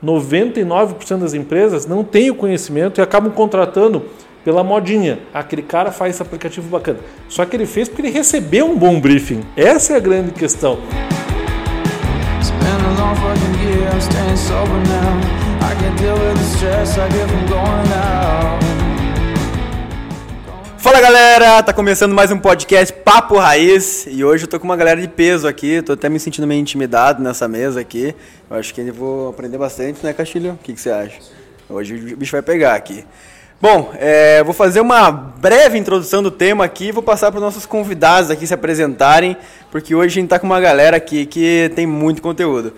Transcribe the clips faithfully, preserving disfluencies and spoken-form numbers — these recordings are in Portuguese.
noventa e nove por cento das empresas não tem o conhecimento e acabam contratando pela modinha. Aquele cara faz esse aplicativo bacana. Só que ele fez porque ele recebeu um bom briefing. Essa é a grande questão. Fala galera, tá começando mais um podcast Papo Raiz e hoje eu tô com uma galera de peso aqui, tô até me sentindo meio intimidado nessa mesa aqui, eu acho que eu vou aprender bastante, né Castilho? O que, que você acha? Hoje o bicho vai pegar aqui. Bom, é, vou fazer uma breve introdução do tema aqui e vou passar para os nossos convidados aqui se apresentarem, porque hoje a gente tá com uma galera aqui que tem muito conteúdo.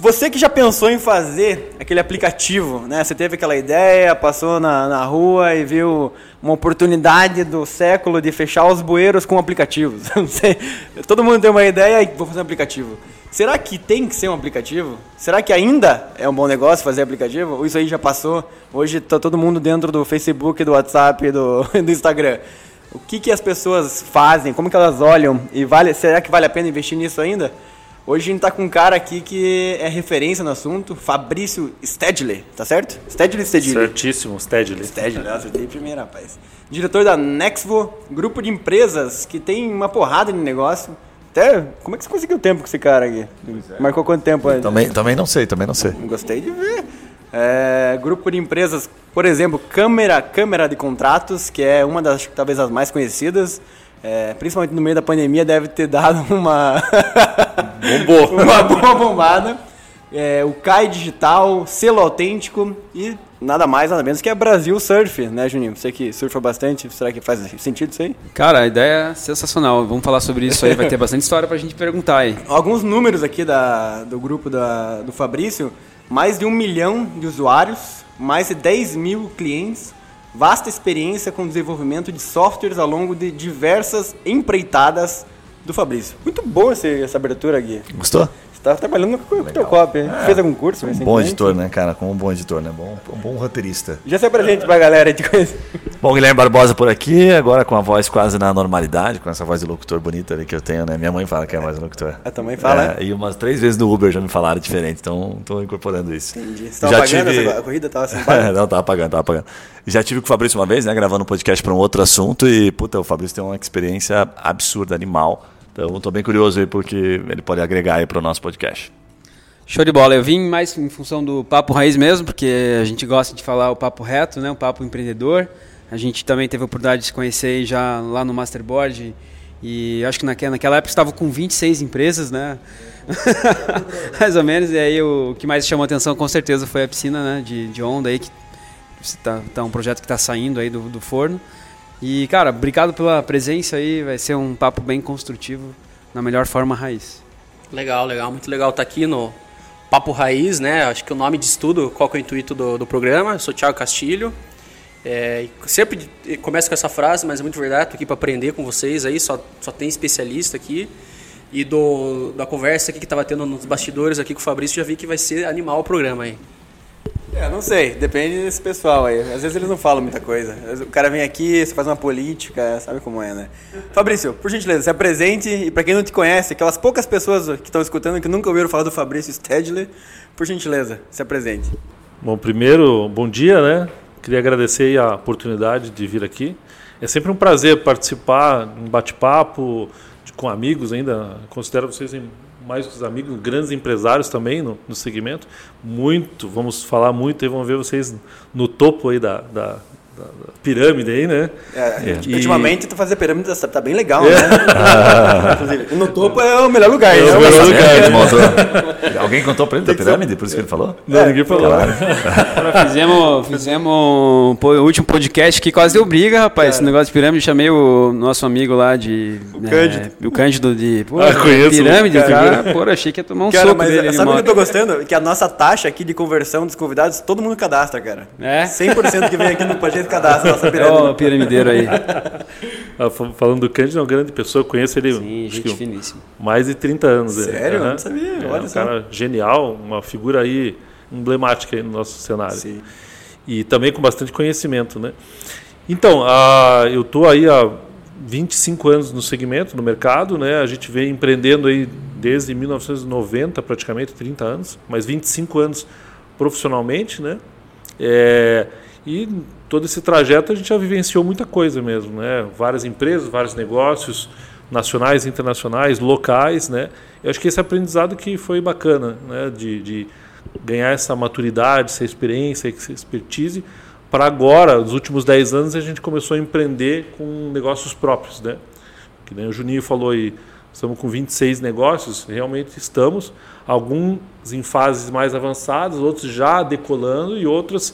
Você que já pensou em fazer aquele aplicativo, né? Você teve aquela ideia, passou na, na rua e viu uma oportunidade do século de fechar os bueiros com aplicativos. Não sei. Todo mundo tem uma ideia e vou fazer um aplicativo. Será que tem que ser um aplicativo? Será que ainda é um bom negócio fazer aplicativo? Ou isso aí já passou? Hoje está todo mundo dentro do Facebook, do WhatsApp, do, do Instagram. O que, que as pessoas fazem? Como que elas olham? E vale, será que vale a pena investir nisso ainda? Hoje a gente tá com um cara aqui que é referência no assunto, Fabrício Stedley, tá certo? Stedley, Stedley. Certíssimo, Stedley. Stedley, acertei primeiro, rapaz. Diretor da Nexvo, grupo de empresas que tem uma porrada de negócio. Até, como é que você conseguiu tempo com esse cara aqui? É. Marcou quanto tempo? Também, também não sei, também não sei. Gostei de ver. É, grupo de empresas, por exemplo, Câmara, Câmara de Contratos, que é uma das, talvez, as mais conhecidas. É, principalmente no meio da pandemia, deve ter dado uma, uma boa bombada. É, o C A I Digital, selo autêntico e nada mais, nada menos que é Brasil Surf, né, Juninho? Você que surfa bastante, será que faz sentido isso aí? Cara, a ideia é sensacional. Vamos falar sobre isso aí, vai ter bastante história pra gente perguntar aí. Alguns números aqui da, do grupo da, do Fabrício: mais de um milhão de usuários, mais de dez mil clientes. Vasta experiência com o desenvolvimento de softwares ao longo de diversas empreitadas do Fabrício. Muito boa essa abertura, Gui. Gostou? Você estava trabalhando com o teu copy, é, fez algum curso recentemente? Um bom editor, né, cara? Como um bom editor, né? Bom, um bom roteirista. Já se apresente pra galera aí de coisa. Bom, Guilherme Barbosa por aqui, agora com a voz quase na normalidade, com essa voz de locutor bonita ali que eu tenho, né? Minha mãe fala que é a voz de locutor. A tua mãe fala? É, e umas três vezes no Uber já me falaram diferente, então estou incorporando isso. Entendi. Você estava pagando tive... essa corrida? Tava sem pagar? Não, estava pagando, estava pagando. Já tive com o Fabrício uma vez, né? Gravando um podcast para um outro assunto e, puta, o Fabrício tem uma experiência absurda, animal. Então estou bem curioso aí porque ele pode agregar aí para o nosso podcast. Show de bola, eu vim mais em função do Papo Raiz mesmo, porque a gente gosta de falar o papo reto, né? O papo empreendedor. A gente também teve a oportunidade de se conhecer já lá no Masterboard e acho que naquela época estava com vinte e seis empresas, né? Mais ou menos, e aí o que mais chamou a atenção com certeza foi a piscina, né? de, de onda aí, que está tá um projeto que está saindo aí do, do forno. E cara, obrigado pela presença aí, vai ser um papo bem construtivo, na melhor forma raiz. Legal, legal, muito legal estar aqui no Papo Raiz, né? Acho que o nome diz tudo, qual que é o intuito do, do programa. Eu sou Thiago Castilho. É, sempre começo com essa frase, mas é muito verdade, estou aqui para aprender com vocês aí, só, só tem especialista aqui. E do, da conversa aqui que estava tendo nos bastidores aqui com o Fabrício, já vi que vai ser animal o programa aí. É, não sei, depende desse pessoal aí. Às vezes eles não falam muita coisa. O cara vem aqui, você faz uma política, sabe como é, né? Fabrício, por gentileza, se apresente. E pra quem não te conhece, aquelas poucas pessoas que estão escutando que nunca ouviram falar do Fabrício Stedley, por gentileza, se apresente. Bom, primeiro, bom dia, né? Queria agradecer a oportunidade de vir aqui. É sempre um prazer participar de um bate-papo com amigos ainda. Considero vocês em... mais que os amigos, grandes empresários também no, no segmento, muito, vamos falar muito e vamos ver vocês no topo aí da, da, da, da pirâmide aí, né? É, é. E... ultimamente tu fazer pirâmide tá bem legal, é, né? Ah. No topo é o melhor lugar. É o melhor lugar. Alguém contou pra ele da pirâmide, por isso que ele falou? Não, é, ninguém falou. Fizemos, fizemos o último podcast que quase deu briga, rapaz. É. Esse negócio de pirâmide, chamei o nosso amigo lá de... O é, Cândido. O Cândido de... Pô, ah, conheço. Pirâmide, cara. Pô, achei que ia tomar um cara, soco dele. Sabe o que eu tô gostando? Que a nossa taxa aqui de conversão dos convidados, todo mundo cadastra, cara. É? cem por cento que vem aqui no podcast cadastra a nossa pirâmide. Ó, oh, piramideiro aí. Ah, falando do Cândido, é uma grande pessoa. Eu conheço ele... Sim, gente finíssima. Mais de trinta anos. Sério? Ele, né? Não sabia. É, olha um só. Cara genial, uma figura aí... emblemática aí no nosso cenário. Sim. E também com bastante conhecimento, né? Então, a, eu estou aí há vinte e cinco anos no segmento, no mercado, né? A gente vem empreendendo aí desde mil novecentos e noventa, praticamente, trinta anos, mas vinte e cinco anos profissionalmente, né? É, e todo esse trajeto a gente já vivenciou muita coisa mesmo, né? Várias empresas, vários negócios, nacionais, internacionais, locais, né? Eu acho que esse aprendizado que foi bacana, né? De, de ganhar essa maturidade, essa experiência, essa expertise, para agora, nos últimos dez anos, a gente começou a empreender com negócios próprios, né? Que nem o Juninho falou aí, estamos com vinte e seis negócios, realmente estamos, alguns em fases mais avançadas, outros já decolando e outros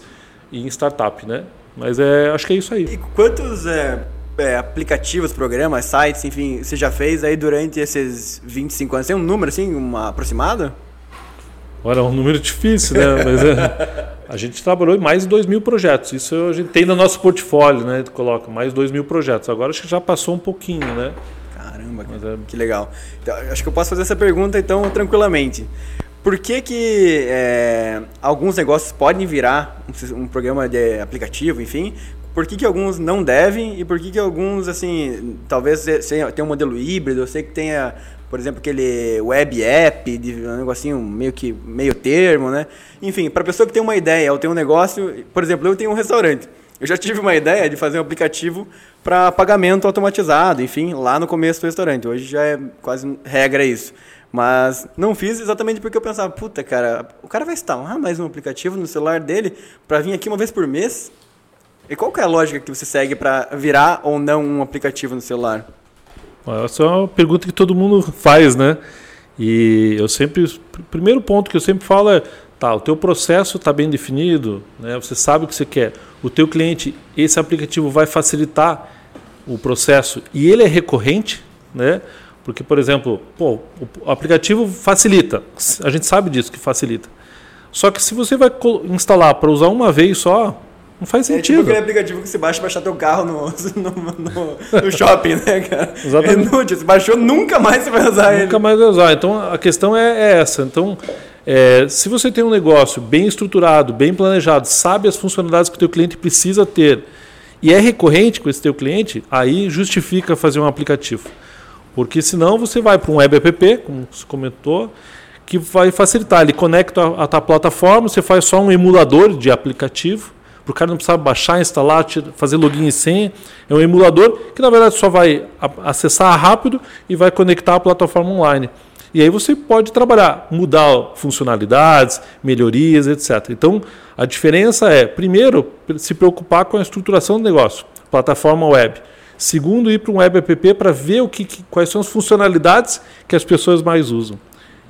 em startup, né? Mas é, acho que é isso aí. E quantos é, é, aplicativos, programas, sites, enfim, você já fez aí durante esses vinte e cinco anos? Tem um número assim, uma aproximada? Olha, é um número difícil, né? Mas é, a gente trabalhou em mais de dois mil projetos. Isso a gente tem no nosso portfólio, né? Coloca mais de dois mil projetos. Agora acho que já passou um pouquinho, né? Caramba, mas é... que legal. Então, acho que eu posso fazer essa pergunta, então, tranquilamente. Por que que é, alguns negócios podem virar um, um programa de aplicativo, enfim? Por que que alguns não devem? E por que que alguns, assim, talvez tenha um modelo híbrido? Eu sei que tenha... Por exemplo, aquele web app, de um negocinho meio que meio termo, né? Enfim, para a pessoa que tem uma ideia ou tem um negócio... Por exemplo, eu tenho um restaurante. Eu já tive uma ideia de fazer um aplicativo para pagamento automatizado, enfim, lá no começo do restaurante. Hoje já é quase regra isso. Mas não fiz exatamente porque eu pensava, puta, cara, o cara vai instalar mais um aplicativo no celular dele para vir aqui uma vez por mês? E qual que é a lógica que você segue para virar ou não um aplicativo no celular? Essa é uma pergunta que todo mundo faz, né? E eu sempre... O primeiro ponto que eu sempre falo é... Tá, o teu processo está bem definido, né? Você sabe o que você quer. O teu cliente, esse aplicativo vai facilitar o processo e ele é recorrente, né? Porque, por exemplo, pô, o aplicativo facilita. A gente sabe disso, que facilita. Só que se você vai instalar para usar uma vez só... Não faz sentido. É tipo aquele aplicativo que você baixa para baixar teu carro no, no, no, no shopping, né, cara? Exatamente. É inútil. Você baixou, nunca mais você vai usar nunca ele. Nunca mais vai usar. Então, a questão é, é essa. Então, é, se você tem um negócio bem estruturado, bem planejado, sabe as funcionalidades que o teu cliente precisa ter e é recorrente com esse teu cliente, aí justifica fazer um aplicativo. Porque senão você vai para um web app, como você comentou, que vai facilitar. Ele conecta a, a tua plataforma, você faz só um emulador de aplicativo, para o cara não precisar baixar, instalar, fazer login e senha. É um emulador que, na verdade, só vai acessar rápido e vai conectar a plataforma online. E aí você pode trabalhar, mudar funcionalidades, melhorias, etcétera. Então, a diferença é, primeiro, se preocupar com a estruturação do negócio, plataforma web. Segundo, ir para um web app para ver o que, quais são as funcionalidades que as pessoas mais usam.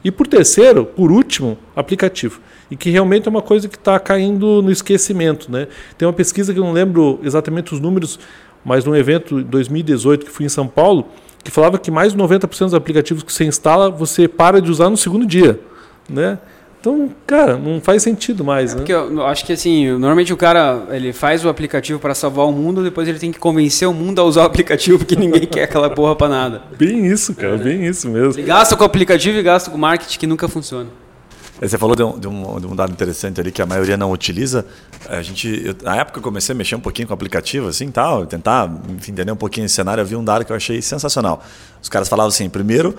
E por terceiro, por último, aplicativo. E que realmente é uma coisa que está caindo no esquecimento, né? Tem uma pesquisa que eu não lembro exatamente os números, mas num evento em dois mil e dezoito que fui em São Paulo, que falava que mais de noventa por cento dos aplicativos que você instala, você para de usar no segundo dia, né? Então, cara, não faz sentido mais, é, né? Porque eu acho que, assim, normalmente o cara ele faz o aplicativo para salvar o mundo, depois ele tem que convencer o mundo a usar o aplicativo, porque ninguém quer aquela porra para nada. Bem isso, cara, é, né? Bem isso mesmo. Ele gasta com o aplicativo e gasta com o marketing que nunca funciona. Você falou de um, de, um, de um dado interessante ali que a maioria não utiliza. A gente, eu, na época eu comecei a mexer um pouquinho com o aplicativo, assim, tal, tentar enfim, entender um pouquinho esse cenário. Eu vi um dado que eu achei sensacional. Os caras falavam assim, primeiro,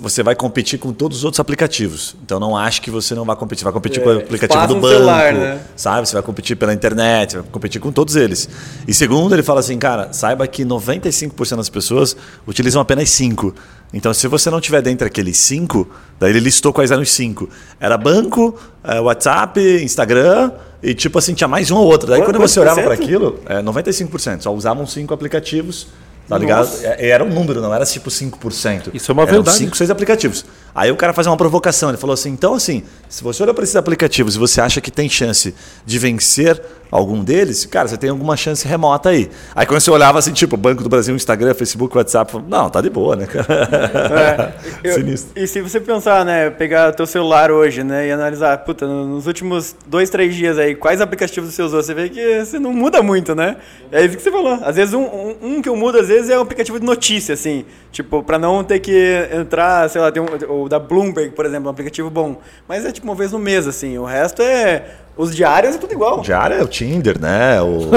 você vai competir com todos os outros aplicativos. Então não acho que você não vai competir. Vai competir é, com o aplicativo do banco, celular, né? Sabe? Você vai competir pela internet, vai competir com todos eles. E segundo, ele fala assim, cara, saiba que noventa e cinco por cento das pessoas utilizam apenas cinco. Então, se você não tiver dentro daqueles cinco, daí ele listou quais eram os cinco. Era banco, WhatsApp, Instagram e tipo assim, tinha mais um ou outro. Daí quando você olhava para aquilo, é, noventa e cinco por cento. Só usavam cinco aplicativos, tá ligado? Nossa. Era um número, não era tipo cinco por cento. Isso é uma verdade. Eram cinco, seis aplicativos. Aí o cara faz uma provocação, ele falou assim, então assim, se você olha para esses aplicativos e você acha que tem chance de vencer algum deles, cara, você tem alguma chance remota aí. Aí quando você olhava assim, tipo, Banco do Brasil, Instagram, Facebook, WhatsApp, não, tá de boa, né, cara? É, sinistro. Eu, e se você pensar, né, pegar teu celular hoje, né, e analisar, puta, nos últimos dois, três dias aí, quais aplicativos você usou, você vê que você não muda muito, né? É isso que você falou. Às vezes um, um, um que eu mudo, às vezes é um aplicativo de notícia, assim, tipo, pra não ter que entrar, sei lá, tem um, ou da Bloomberg, por exemplo, um aplicativo bom. Mas é tipo uma vez no mês, assim, o resto é... Os diários é tudo igual. O diário é o Tinder, né? O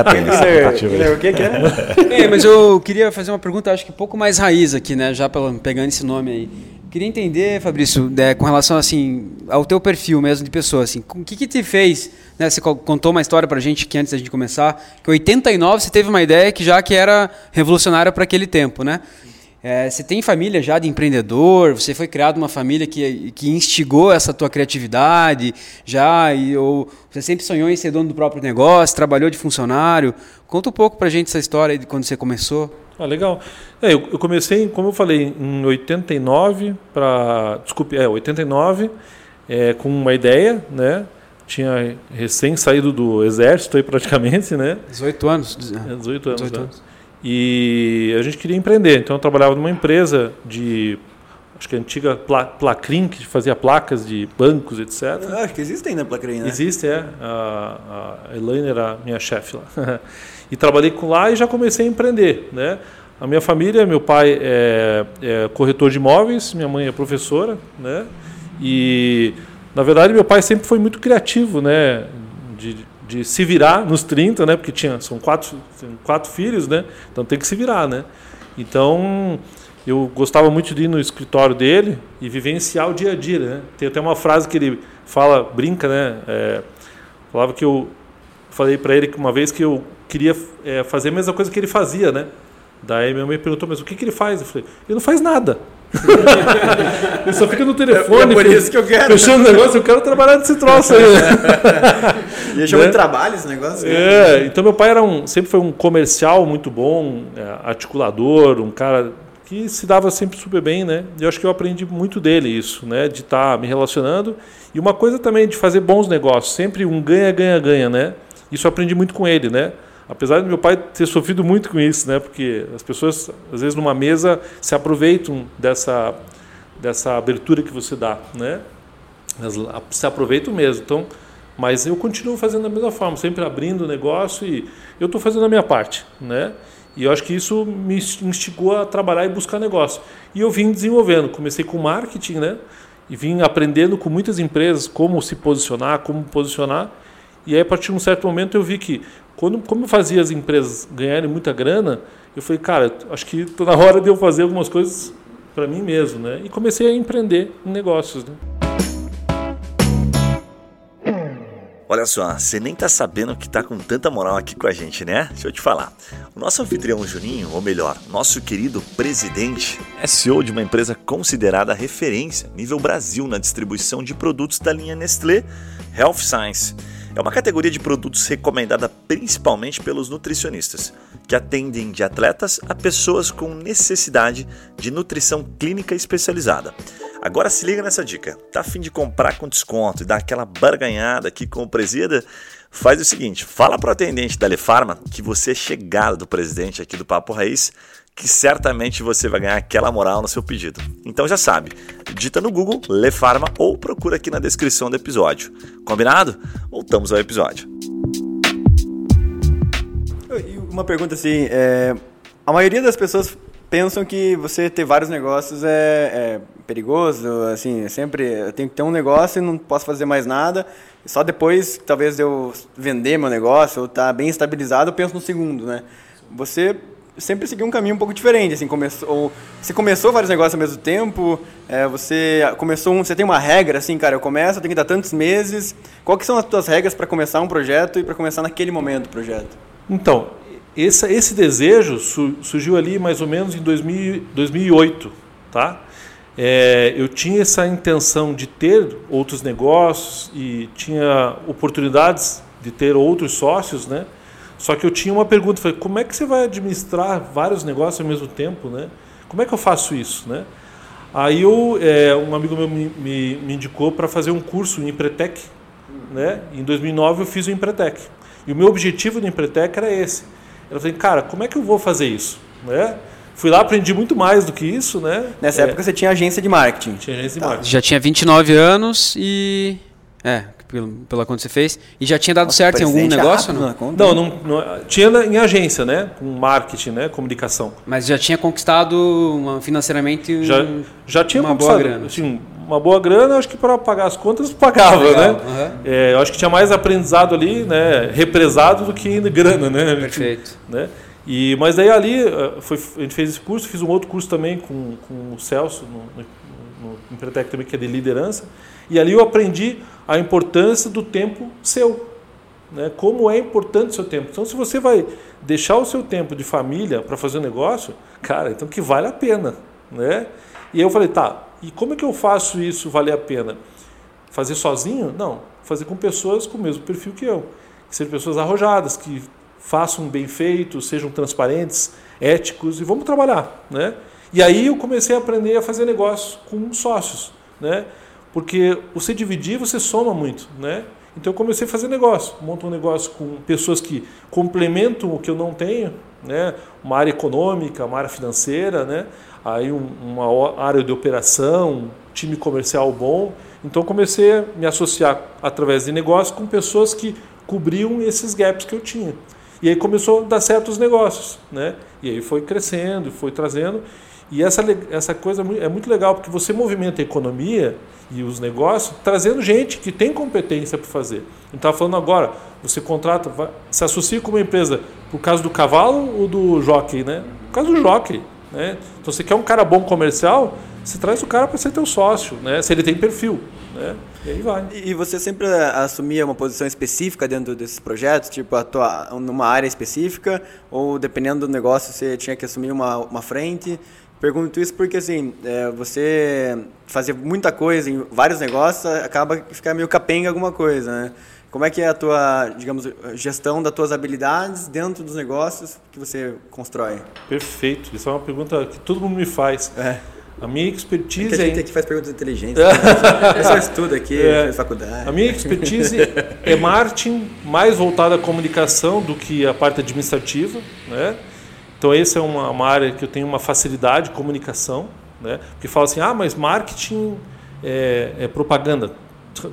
Apple, esse aplicativo. O que é? Mas eu queria fazer uma pergunta, acho que um pouco mais raiz aqui, né? Já pegando esse nome aí. Queria entender, Fabrício, né, com relação assim, ao teu perfil mesmo de pessoa. Assim, o que, que te fez? Né, você contou uma história para a gente que antes da gente começar, que em oitenta e nove você teve uma ideia que já que era revolucionária para aquele tempo, né? É, você tem família já de empreendedor? Você foi criado uma família que, que instigou essa tua criatividade já? E, ou você sempre sonhou em ser dono do próprio negócio, trabalhou de funcionário? Conta um pouco para a gente essa história de quando você começou. Ah, legal. É, eu, eu comecei, como eu falei, em oitenta e nove, pra, desculpe, é, oitenta e nove é, com uma ideia, né? Tinha recém saído do exército aí praticamente, né? dezoito anos. dezoito anos, dezoito anos. Né? E a gente queria empreender, então eu trabalhava numa empresa de, acho que a antiga Pla, Placrim, que fazia placas de bancos, etcétera. Eu acho que existe ainda a Placrim, né? Existe, é. A, a Elaine era minha chefe lá. E trabalhei com lá e já comecei a empreender, né? A minha família, meu pai é, é corretor de imóveis, minha mãe é professora, né? E, na verdade, meu pai sempre foi muito criativo, né? De, de se virar nos trinta, né? Porque tinha, são quatro, quatro filhos, né? Então tem que se virar, né? Então eu gostava muito de ir no escritório dele e vivenciar o dia a dia, né? Tem até uma frase que ele fala, brinca, né? É, falava que eu falei para ele uma vez que eu queria é, fazer a mesma coisa que ele fazia, né? Daí minha mãe perguntou, mas o que, que ele faz? Eu falei, ele não faz nada. Ele só fica no telefone, é por isso que eu quero. Fechando o negócio, eu quero trabalhar nesse troço aí. E achou muito trabalho esse negócio. É, então meu pai era um, sempre foi um comercial muito bom, articulador, um cara que se dava sempre super bem, né? E eu acho que eu aprendi muito dele isso, né? De estar me relacionando. E uma coisa também de fazer bons negócios, sempre um ganha, ganha, ganha, né? Isso eu aprendi muito com ele, né? Apesar do meu pai ter sofrido muito com isso, né? Porque as pessoas, às vezes, numa mesa, se aproveitam dessa, dessa abertura que você dá, né? Elas se aproveitam mesmo. Então, mas eu continuo fazendo da mesma forma, sempre abrindo o negócio e eu estou fazendo a minha parte, né? E eu acho que isso me instigou a trabalhar e buscar negócio. E eu vim desenvolvendo, comecei com marketing, né? E vim aprendendo com muitas empresas como se posicionar, como posicionar. E aí, a partir de um certo momento, eu vi que, quando, como eu fazia as empresas ganharem muita grana, eu falei, cara, acho que está na hora de eu fazer algumas coisas para mim mesmo, né? E comecei a empreender em negócios, né? Olha só, você nem tá sabendo que tá com tanta moral aqui com a gente, né? Deixa eu te falar. O nosso anfitrião Juninho, ou melhor, nosso querido presidente, é C E O de uma empresa considerada referência nível Brasil na distribuição de produtos da linha Nestlé Health Science. É uma categoria de produtos recomendada principalmente pelos nutricionistas, que atendem de atletas a pessoas com necessidade de nutrição clínica especializada. Agora se liga nessa dica. Tá a fim de comprar com desconto e dar aquela barganhada aqui com o presida? Faz o seguinte, fala para o atendente da Le Pharma que você é chegado do presidente aqui do Papo Raiz, que certamente você vai ganhar aquela moral no seu pedido. Então já sabe, digita no Google Le Pharma ou procura aqui na descrição do episódio. Combinado? Voltamos ao episódio. Uma pergunta assim, é, a maioria das pessoas pensam que você ter vários negócios é, é perigoso, assim, é sempre eu tenho que ter um negócio e não posso fazer mais nada, só depois talvez eu vender meu negócio ou tá bem estabilizado, eu penso no segundo, né? Você sempre seguiu um caminho um pouco diferente, assim, começou, ou, você começou vários negócios ao mesmo tempo, é, você começou um, você tem uma regra, assim, cara, eu começo, eu tenho que dar tantos meses, qual que são as tuas regras para começar um projeto e para começar naquele momento o projeto? Então, esse, esse desejo su, surgiu ali mais ou menos em dois mil, dois mil e oito, tá? É, eu tinha essa intenção de ter outros negócios e tinha oportunidades de ter outros sócios, né? Só que eu tinha uma pergunta, falei, como é que você vai administrar vários negócios ao mesmo tempo, né? Como é que eu faço isso, né? Aí eu, é, um amigo meu me, me, me indicou para fazer um curso em Empretec, né? Em dois mil e nove eu fiz o Empretec. E o meu objetivo do Empretec era esse. Eu falei, cara, como é que eu vou fazer isso, né? Fui lá, aprendi muito mais do que isso, né? Nessa é, época você tinha agência de marketing. Tinha agência tá. de marketing. Já tinha vinte e nove anos e... É, pela, pela conta que você fez. E já tinha dado Nossa, certo em algum negócio? Rápido, não? Não, não, não, tinha em agência, né? Com marketing, né? Comunicação. Mas já tinha conquistado uma, financeiramente um, já, já tinha uma boa grana. Assim, uma boa grana, acho que para pagar as contas pagava, legal, né? Uhum. É, eu acho que tinha mais aprendizado ali, né? Represado do que grana, né? Perfeito. Né? E, mas daí ali, foi, a gente fez esse curso, fiz um outro curso também com, com o Celso no, no, Empretec também, que é de liderança, e ali eu aprendi a importância do tempo seu, né? Como é importante o seu tempo. Então, se você vai deixar o seu tempo de família para fazer um negócio, cara, então que vale a pena, né? E eu falei, tá, e como é que eu faço isso valer a pena? Fazer sozinho? Não, fazer com pessoas com o mesmo perfil que eu, que sejam pessoas arrojadas, que façam bem feito, sejam transparentes, éticos, e vamos trabalhar, né? E aí eu comecei a aprender a fazer negócios com sócios, né? Porque você dividir, você soma muito, né? Então eu comecei a fazer negócio, monto um negócio com pessoas que complementam o que eu não tenho, né? Uma área econômica, uma área financeira, né? Aí um, uma área de operação, um time comercial bom. Então eu comecei a me associar através de negócio com pessoas que cobriam esses gaps que eu tinha. E aí começou a dar certo os negócios, né? E aí foi crescendo, foi trazendo. E essa, essa coisa é muito legal, porque você movimenta a economia e os negócios trazendo gente que tem competência para fazer. A gente estava falando agora, você contrata, vai, se associa com uma empresa por causa do cavalo ou do jockey, né? Por causa do jockey, né? Então, você quer um cara bom comercial, você traz o cara para ser teu sócio, né? Se ele tem perfil, né? E aí vai. E você sempre assumia uma posição específica dentro desses projetos, tipo atuar numa área específica, ou dependendo do negócio você tinha que assumir uma, uma frente? Pergunto isso porque, assim, é, você fazer muita coisa em vários negócios acaba que fica meio capenga alguma coisa, né? Como é que é a tua, digamos, gestão das tuas habilidades dentro dos negócios que você constrói? Perfeito. Isso é uma pergunta que todo mundo me faz. É. A minha expertise... É que a gente é... aqui faz perguntas inteligentes. Né? Eu só estudo aqui, é. faculdade. A minha expertise é marketing, mais voltada à comunicação do que a parte administrativa, né? Então, essa é uma, uma área que eu tenho uma facilidade, comunicação, né? Porque fala assim, ah, mas marketing é, é propaganda.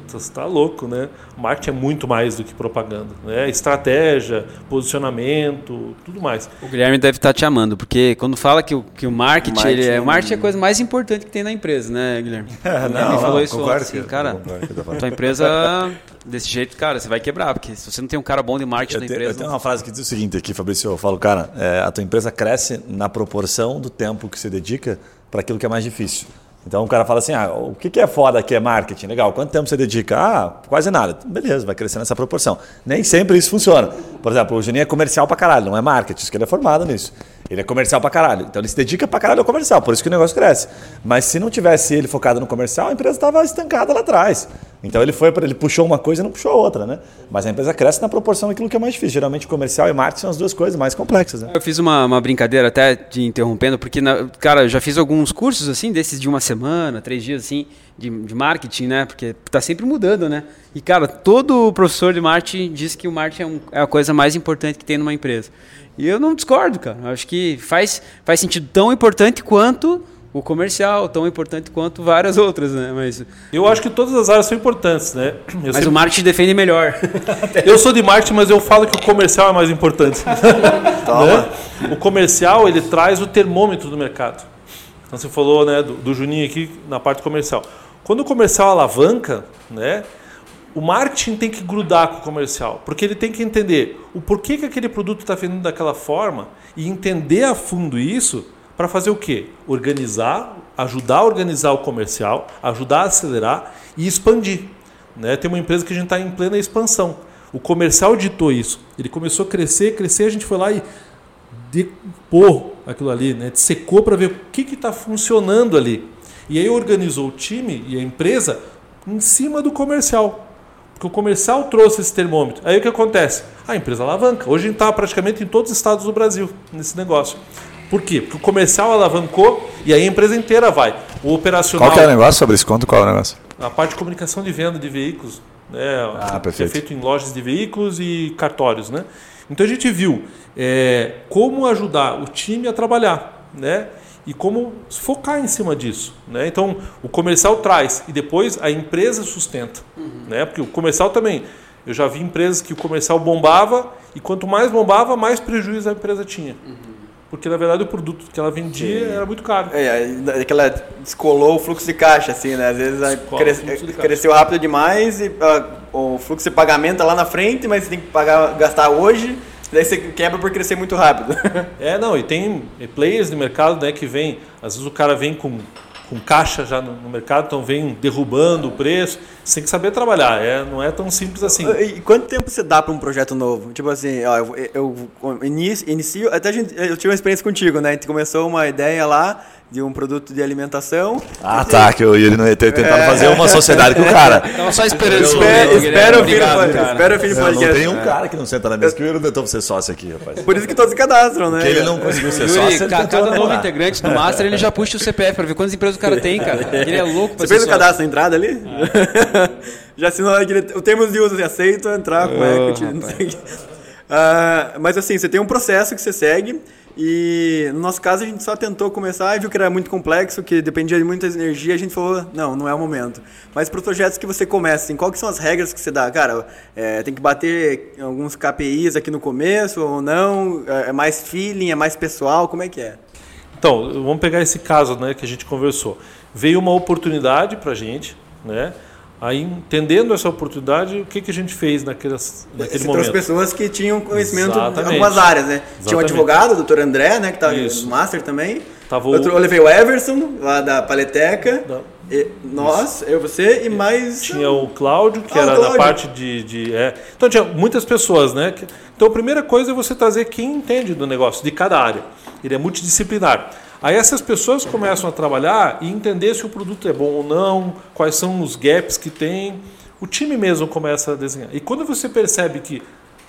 Você está louco, né? Marketing é muito mais do que propaganda, né? Estratégia, posicionamento, tudo mais. O Guilherme deve estar te amando, porque quando fala que o, que o marketing, marketing, ele é, o marketing é a coisa mais importante que tem na empresa, né, Guilherme? Não, não, não falou isso assim, cara, tua empresa... Desse jeito, cara, você vai quebrar, porque se você não tem um cara bom de marketing na empresa... Eu tenho uma frase que diz o seguinte aqui, Fabrício, eu falo, cara, é, a tua empresa cresce na proporção do tempo que você dedica para aquilo que é mais difícil. Então o cara fala assim, ah, o que é foda aqui é marketing, legal, quanto tempo você dedica? Ah, quase nada. Beleza, vai crescer nessa proporção. Nem sempre isso funciona. Por exemplo, o Juninho é comercial pra caralho, não é marketing, isso que ele é formado nisso. Ele é comercial pra caralho, então ele se dedica pra caralho ao comercial, por isso que o negócio cresce. Mas se não tivesse ele focado no comercial, a empresa estava estancada lá atrás. Então ele foi pra, ele puxou uma coisa e não puxou outra, né? Mas a empresa cresce na proporção daquilo que é mais difícil. Geralmente comercial e marketing são as duas coisas mais complexas, né? Eu fiz uma, uma brincadeira até te interrompendo, porque, na, cara, eu já fiz alguns cursos assim, desses de uma semana, três dias assim, de, de marketing, né? Porque tá sempre mudando, né? E, cara, todo professor de marketing diz que o marketing é, um, é a coisa mais importante que tem numa empresa. E eu não discordo, cara. Eu acho que faz, faz sentido, tão importante quanto o comercial, tão importante quanto várias outras, né? Mas eu acho que todas as áreas são importantes, né? Eu mas sempre... o marketing defende melhor. Eu sou de marketing, mas eu falo que o comercial é mais importante. Toma. Né? O comercial, ele traz o termômetro do mercado. Então você falou, né, do, do Juninho aqui na parte comercial. Quando o comercial alavanca, né? O marketing tem que grudar com o comercial, porque ele tem que entender o porquê que aquele produto está vendendo daquela forma e entender a fundo isso para fazer o quê? Organizar, ajudar a organizar o comercial, ajudar a acelerar e expandir. Né? Tem uma empresa que a gente está em plena expansão. O comercial ditou isso. Ele começou a crescer, crescer, a gente foi lá e depor aquilo ali, né? Secou para ver o que está funcionando ali. E aí organizou o time e a empresa em cima do comercial. Porque o comercial trouxe esse termômetro. Aí o que acontece? A empresa alavanca. Hoje a gente está praticamente em todos os estados do Brasil nesse negócio. Por quê? Porque o comercial alavancou e aí a empresa inteira vai. O operacional... Qual que é o negócio, Fabrício? Conta qual é o negócio. A parte de comunicação de venda de veículos. Né? Ah, perfeito. Que é feito em lojas de veículos e cartórios, né? Então a gente viu é, como ajudar o time a trabalhar, né? E como focar em cima disso, né? Então, o comercial traz e depois a empresa sustenta, uhum. né? Porque o comercial também... Eu já vi empresas que o comercial bombava e quanto mais bombava, mais prejuízo a empresa tinha. Uhum. Porque, na verdade, o produto que ela vendia Sim. era muito caro. É, é que ela descolou o fluxo de caixa, assim, né? Às vezes cres, cresceu rápido demais e uh, o fluxo de pagamento tá lá na frente, mas você tem que pagar, gastar hoje... Daí você quebra por crescer muito rápido. É, não, e tem players no mercado, né, que vem, às vezes o cara vem com, com com caixa já no, no mercado, então vem derrubando o preço. Você tem que saber trabalhar, é, não é tão simples assim. E quanto tempo você dá para um projeto novo? Tipo assim, ó, eu, eu, eu inicio, inicio, até gente, eu tive uma experiência contigo, né? A gente começou uma ideia lá de um produto de alimentação. Ah, tá, que eu, ele não ia ter tentado é. fazer uma sociedade com o cara. Então só esperando. Espera o filho Espera o filho Não, não tem um cara que não senta na mesa, que eu não tentou ser sócio aqui, rapaz. Por isso que todos se cadastram, né? Porque ele não conseguiu ser Yuri, sócio. Cada, cada novo integrante do Master, ele já puxa o C P F para ver quantas empresas o cara tem, cara. Ele é louco pra você ser Você fez sócio. O cadastro da entrada ali? Ah. Já assinou o termo de uso, aceito, entrar com oh, equity, não sei o que. Uh, mas assim, você tem um processo que você segue. E no nosso caso a gente só tentou começar e viu que era muito complexo, que dependia de muita energia, a gente falou, não, não é o momento. Mas para os projetos que você começa, assim, quais são as regras que você dá? Cara, é, tem que bater alguns K P Is aqui no começo ou não? É mais feeling, é mais pessoal, como é que é? Então, vamos pegar esse caso, né, que a gente conversou. Veio uma oportunidade para a gente, né? Aí, entendendo essa oportunidade, o que, que a gente fez naquelas, naquele Você momento? Trouxe pessoas que tinham conhecimento Exatamente. de algumas áreas, né? Exatamente. Tinha um advogado, o doutor André, né, que estava no Master também. Tava o... Outro, eu levei o Everson, lá da Paleteca. Da... E nós, Isso. eu, você e mais... Tinha o Cláudio, que ah, era Cláudio. da parte de... de é... Então, tinha muitas pessoas, né? Então, a primeira coisa é você trazer quem entende do negócio, de cada área. Ele é multidisciplinar. Aí essas pessoas começam a trabalhar e entender se o produto é bom ou não, quais são os gaps que tem. O time mesmo começa a desenhar. E quando você percebe que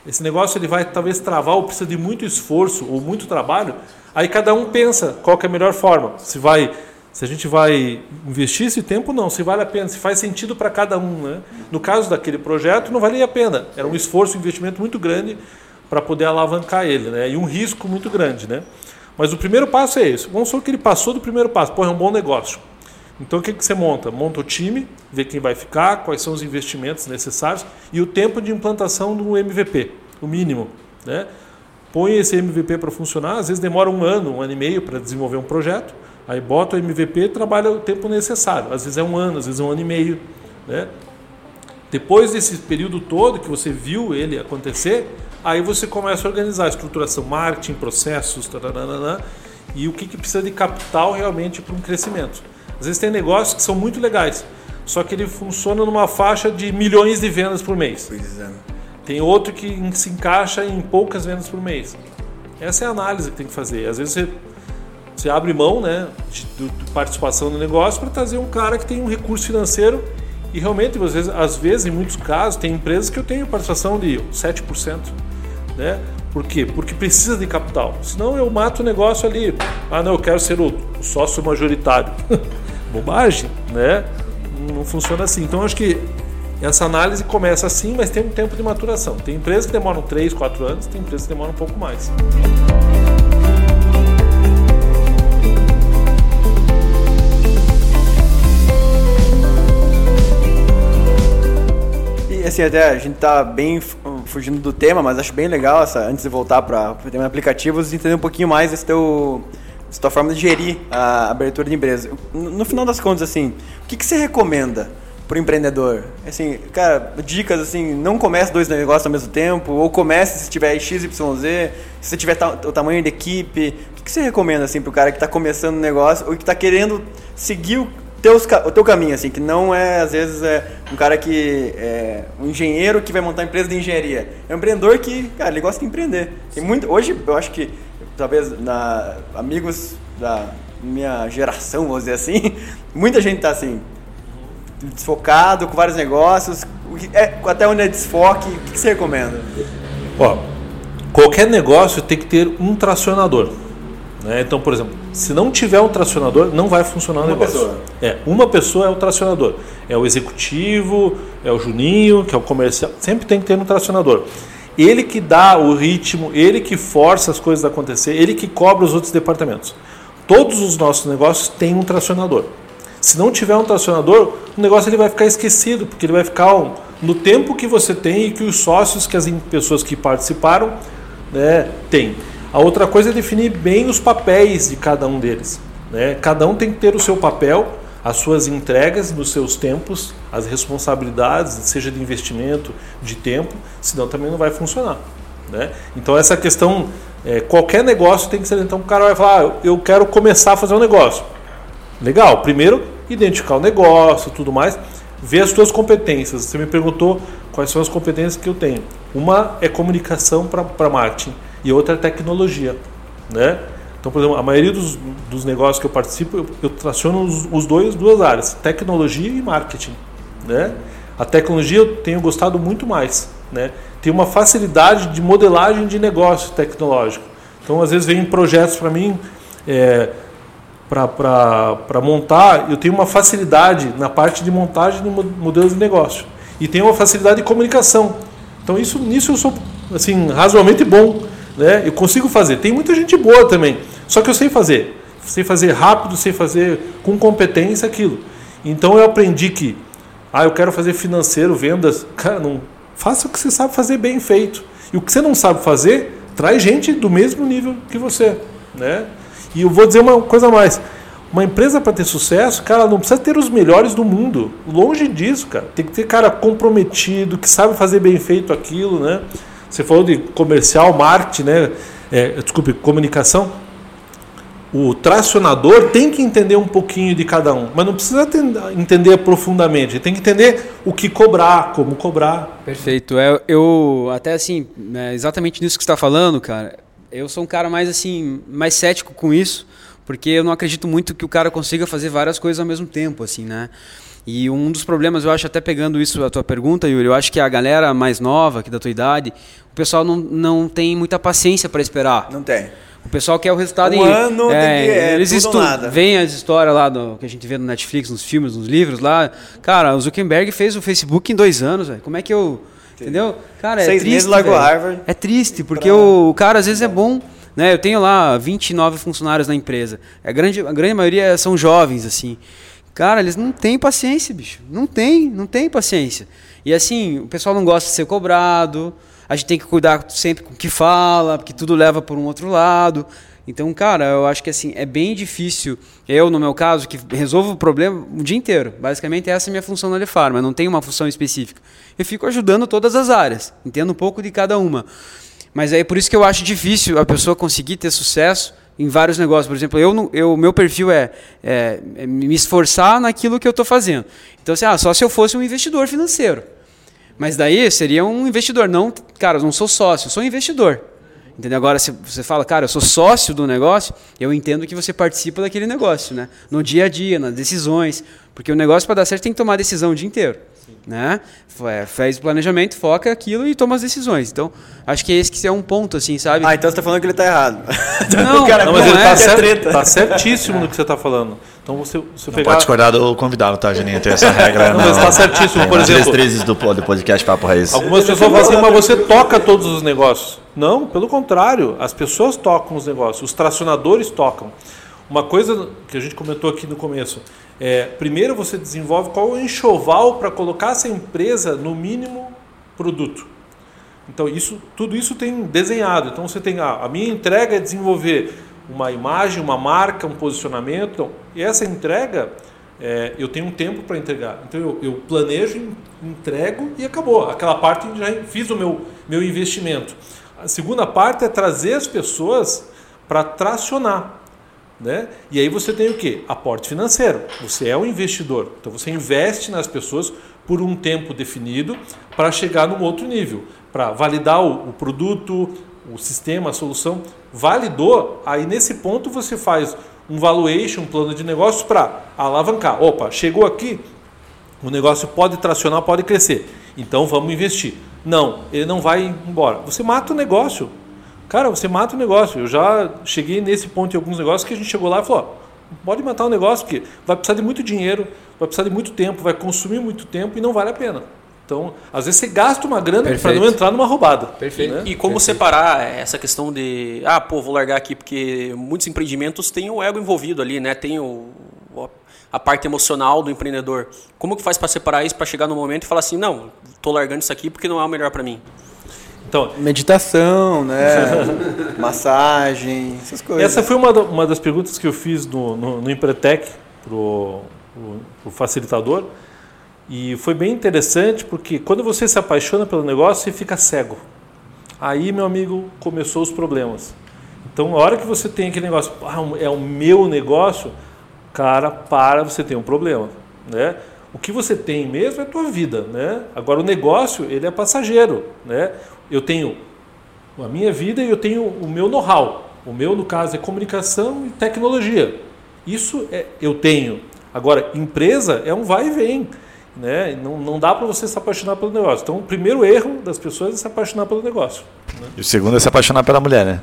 esse negócio ele vai talvez travar ou precisa de muito esforço ou muito trabalho, aí cada um pensa qual que é a melhor forma. Se, vai, se a gente vai investir esse tempo ou não, se vale a pena, se faz sentido para cada um, né? No caso daquele projeto, não valia a pena. Era um esforço, um investimento muito grande para poder alavancar ele, né? E um risco muito grande, né? Mas o primeiro passo é esse. Vamos supor que ele passou do primeiro passo. Pô, é um bom negócio. Então o que, que você monta? Monta o time, vê quem vai ficar, quais são os investimentos necessários e o tempo de implantação do M V P, o mínimo, né? Põe esse M V P para funcionar. Às vezes demora um ano, um ano e meio para desenvolver um projeto. Aí bota o M V P e trabalha o tempo necessário. Às vezes é um ano, às vezes é um ano e meio, né? Depois desse período todo que você viu ele acontecer, aí você começa a organizar a estruturação, marketing, processos, taranana, e o que, que precisa de capital realmente para um crescimento. Às vezes tem negócios que são muito legais, só que ele funciona numa faixa de milhões de vendas por mês. Pois é. Tem outro que se encaixa em poucas vendas por mês. Essa é a análise que tem que fazer. Às vezes você, você abre mão, né, de, de participação no negócio para trazer um cara que tem um recurso financeiro. E realmente, às vezes, às vezes, em muitos casos, tem empresas que eu tenho participação de sete por cento. Né? Por quê? Porque precisa de capital. Senão eu mato o negócio ali. Ah, não, eu quero ser o sócio majoritário. Bobagem, né? Não funciona assim. Então, acho que essa análise começa assim, mas tem um tempo de maturação. Tem empresas que demoram três, quatro anos, tem empresas que demoram um pouco mais. Assim, até a gente tá bem fugindo do tema, mas acho bem legal essa, antes de voltar para o tema de aplicativos, entender um pouquinho mais essa tua forma de gerir a abertura de empresa. No, no final das contas, assim, o que, que você recomenda pro empreendedor? Assim, cara, dicas assim, não comece dois negócios ao mesmo tempo, ou comece se tiver X Y Z, se você tiver ta- o tamanho da equipe. O que, que você recomenda assim pro cara que tá começando o negócio ou que tá querendo seguir o Teus, o teu caminho, assim, que não é, às vezes, é um cara que é um engenheiro que vai montar uma empresa de engenharia. É um empreendedor que, cara, ele gosta de empreender. E muito, hoje, eu acho que, talvez, na, amigos da minha geração, vou dizer assim, muita gente tá, assim, desfocado com vários negócios. É, até onde é desfoque, o que você recomenda? Ó, qualquer negócio tem que ter um tracionador. Então, por exemplo, se não tiver um tracionador, não vai funcionar o negócio. Pessoa. É, uma pessoa é o tracionador. É o executivo, é o Juninho, que é o comercial. Sempre tem que ter um tracionador. Ele que dá o ritmo, ele que força as coisas a acontecer, ele que cobra os outros departamentos. Todos os nossos negócios têm um tracionador. Se não tiver um tracionador, o negócio ele vai ficar esquecido, porque ele vai ficar um, no tempo que você tem e que os sócios, que as pessoas que participaram, né, têm. A outra coisa é definir bem os papéis de cada um deles, né? Cada um tem que ter o seu papel, as suas entregas nos seus tempos, as responsabilidades, seja de investimento, de tempo, senão também não vai funcionar, né? Então essa questão, é, qualquer negócio tem que ser, então o cara vai falar, ah, eu quero começar a fazer um negócio. Legal, primeiro identificar o negócio, tudo mais, ver as suas competências. Você me perguntou quais são as competências que eu tenho. Uma é comunicação para marketing e outra é tecnologia, né? Então, por exemplo, a maioria dos, dos negócios que eu participo, eu, eu traciono os, os dois, duas áreas, tecnologia e marketing, né? A tecnologia eu tenho gostado muito mais, né? Tem uma facilidade de modelagem de negócio tecnológico. Então, às vezes, vem projetos para mim, é, para montar, eu tenho uma facilidade na parte de montagem de modelos de negócio. E tenho uma facilidade de comunicação. Então, isso, nisso eu sou assim, razoavelmente bom, né? Eu consigo fazer. Tem muita gente boa também, só que eu sei fazer. Sei fazer rápido, sei fazer com competência aquilo. Então, eu aprendi que, ah, eu quero fazer financeiro, vendas. Cara, não, faça o que você sabe fazer bem feito. E o que você não sabe fazer, traz gente do mesmo nível que você, né? E eu vou dizer uma coisa a mais. Uma empresa para ter sucesso, cara, não precisa ter os melhores do mundo. Longe disso, cara. Tem que ter cara comprometido, que sabe fazer bem feito aquilo, né? Você falou de comercial, marketing, né? É, desculpe, comunicação. O tracionador tem que entender um pouquinho de cada um, mas não precisa entender profundamente. Tem que entender o que cobrar, como cobrar. Perfeito. Eu, eu até assim, é exatamente nisso que você está falando, cara. Eu sou um cara mais assim, mais cético com isso, porque eu não acredito muito que o cara consiga fazer várias coisas ao mesmo tempo, assim, né? E um dos problemas, eu acho, até pegando isso a tua pergunta, Yuri, eu acho que a galera mais nova, que da tua idade, o pessoal não, não tem muita paciência para esperar. Não tem. O pessoal quer o resultado um em... ano, é, é, eles tudo estu- nada. Vem as histórias lá do, que a gente vê no Netflix, nos filmes, nos livros lá. Cara, o Zuckerberg fez o Facebook em dois anos, velho. Como é que eu... Sim. Entendeu? Cara, Seis é triste, meses largou Harvard. É triste, porque pra... o cara às vezes é bom... Né? Eu tenho lá vinte e nove funcionários na empresa. A grande, a grande maioria são jovens, assim. Cara, eles não têm paciência, bicho. Não tem, não tem paciência. E assim, o pessoal não gosta de ser cobrado... A gente tem que cuidar sempre com o que fala, porque tudo leva por um outro lado. Então, cara, eu acho que assim, é bem difícil. Eu, no meu caso, que resolvo o problema o dia inteiro. Basicamente, essa é a minha função na Le Pharma. Eu não tenho uma função específica. Eu fico ajudando todas as áreas, entendo um pouco de cada uma. Mas é por isso que eu acho difícil a pessoa conseguir ter sucesso em vários negócios. Por exemplo, eu, eu, meu perfil é, é, é me esforçar naquilo que eu estou fazendo. Então, assim, ah, só se eu fosse um investidor financeiro. Mas daí seria um investidor, não, cara, eu não sou sócio, eu sou investidor. Entendeu? Agora, se você fala, cara, eu sou sócio do negócio, eu entendo que você participa daquele negócio, né? No dia a dia, nas decisões, porque o negócio para dar certo tem que tomar decisão o dia inteiro. Sim. Né? Faz o planejamento, foca aquilo e toma as decisões. Então, acho que esse que é um ponto, assim, sabe? Ah, então você está falando que ele está errado. Não, o cara, não, mas ele está certo, tá certíssimo é. no que você está falando. Então você, você não pegar... pode discordar do convidado, tá, Janinho? Tem essa regra. Não, não, mas está certíssimo, é, por exemplo. Três do podcast Papo Raiz. Algumas pessoas falam assim, mas você toca todos os negócios. Não, pelo contrário. As pessoas tocam os negócios, os tracionadores tocam. Uma coisa que a gente comentou aqui no começo, é, primeiro você desenvolve qual o enxoval para colocar essa empresa no mínimo produto. Então, isso, tudo isso tem desenhado. Então, você tem a, a minha entrega é desenvolver uma imagem, uma marca, um posicionamento. Então, e essa entrega, é, eu tenho um tempo para entregar. Então, eu, eu planejo, entrego e acabou. Aquela parte já fiz o meu, meu investimento. A segunda parte é trazer as pessoas para tracionar. Né? E aí você tem o quê? Aporte financeiro. Você é um investidor. Então, você investe nas pessoas por um tempo definido para chegar num outro nível, para validar o, o produto, o sistema, a solução. Validou, aí nesse ponto você faz um valuation, um plano de negócio para alavancar. Opa, chegou aqui, o negócio pode tracionar, pode crescer. Então, vamos investir. Não, ele não vai embora. Você mata o negócio. Cara, você mata o negócio. Eu já cheguei nesse ponto em alguns negócios que a gente chegou lá e falou, ó, pode matar o negócio porque vai precisar de muito dinheiro, vai precisar de muito tempo, vai consumir muito tempo e não vale a pena. Então, às vezes você gasta uma grana para não entrar numa roubada. Perfeito. Né? E como Perfeito. separar essa questão de, ah, pô, vou largar aqui, porque muitos empreendimentos têm o ego envolvido ali, né? Tem o, a parte emocional do empreendedor. Como que faz para separar isso, para chegar no momento e falar assim, não, tô largando isso aqui porque não é o melhor para mim? Então, meditação, né? Massagem, essas coisas. Essa foi uma, uma das perguntas que eu fiz no, no, no Empretec para o facilitador. E foi bem interessante porque quando você se apaixona pelo negócio, você fica cego. Aí, meu amigo, começou os problemas. Então, a hora que você tem aquele negócio, ah, é o meu negócio, cara para você ter um problema, né? O que você tem mesmo é a tua vida, né? Agora o negócio, ele é passageiro, né? Eu tenho a minha vida e eu tenho o meu know-how. O meu, no caso, é comunicação e tecnologia. Isso é, eu tenho. Agora, empresa é um vai e vem, né? Não, não dá para você se apaixonar pelo negócio. Então, o primeiro erro das pessoas é se apaixonar pelo negócio, né? E o segundo é se apaixonar pela mulher, né?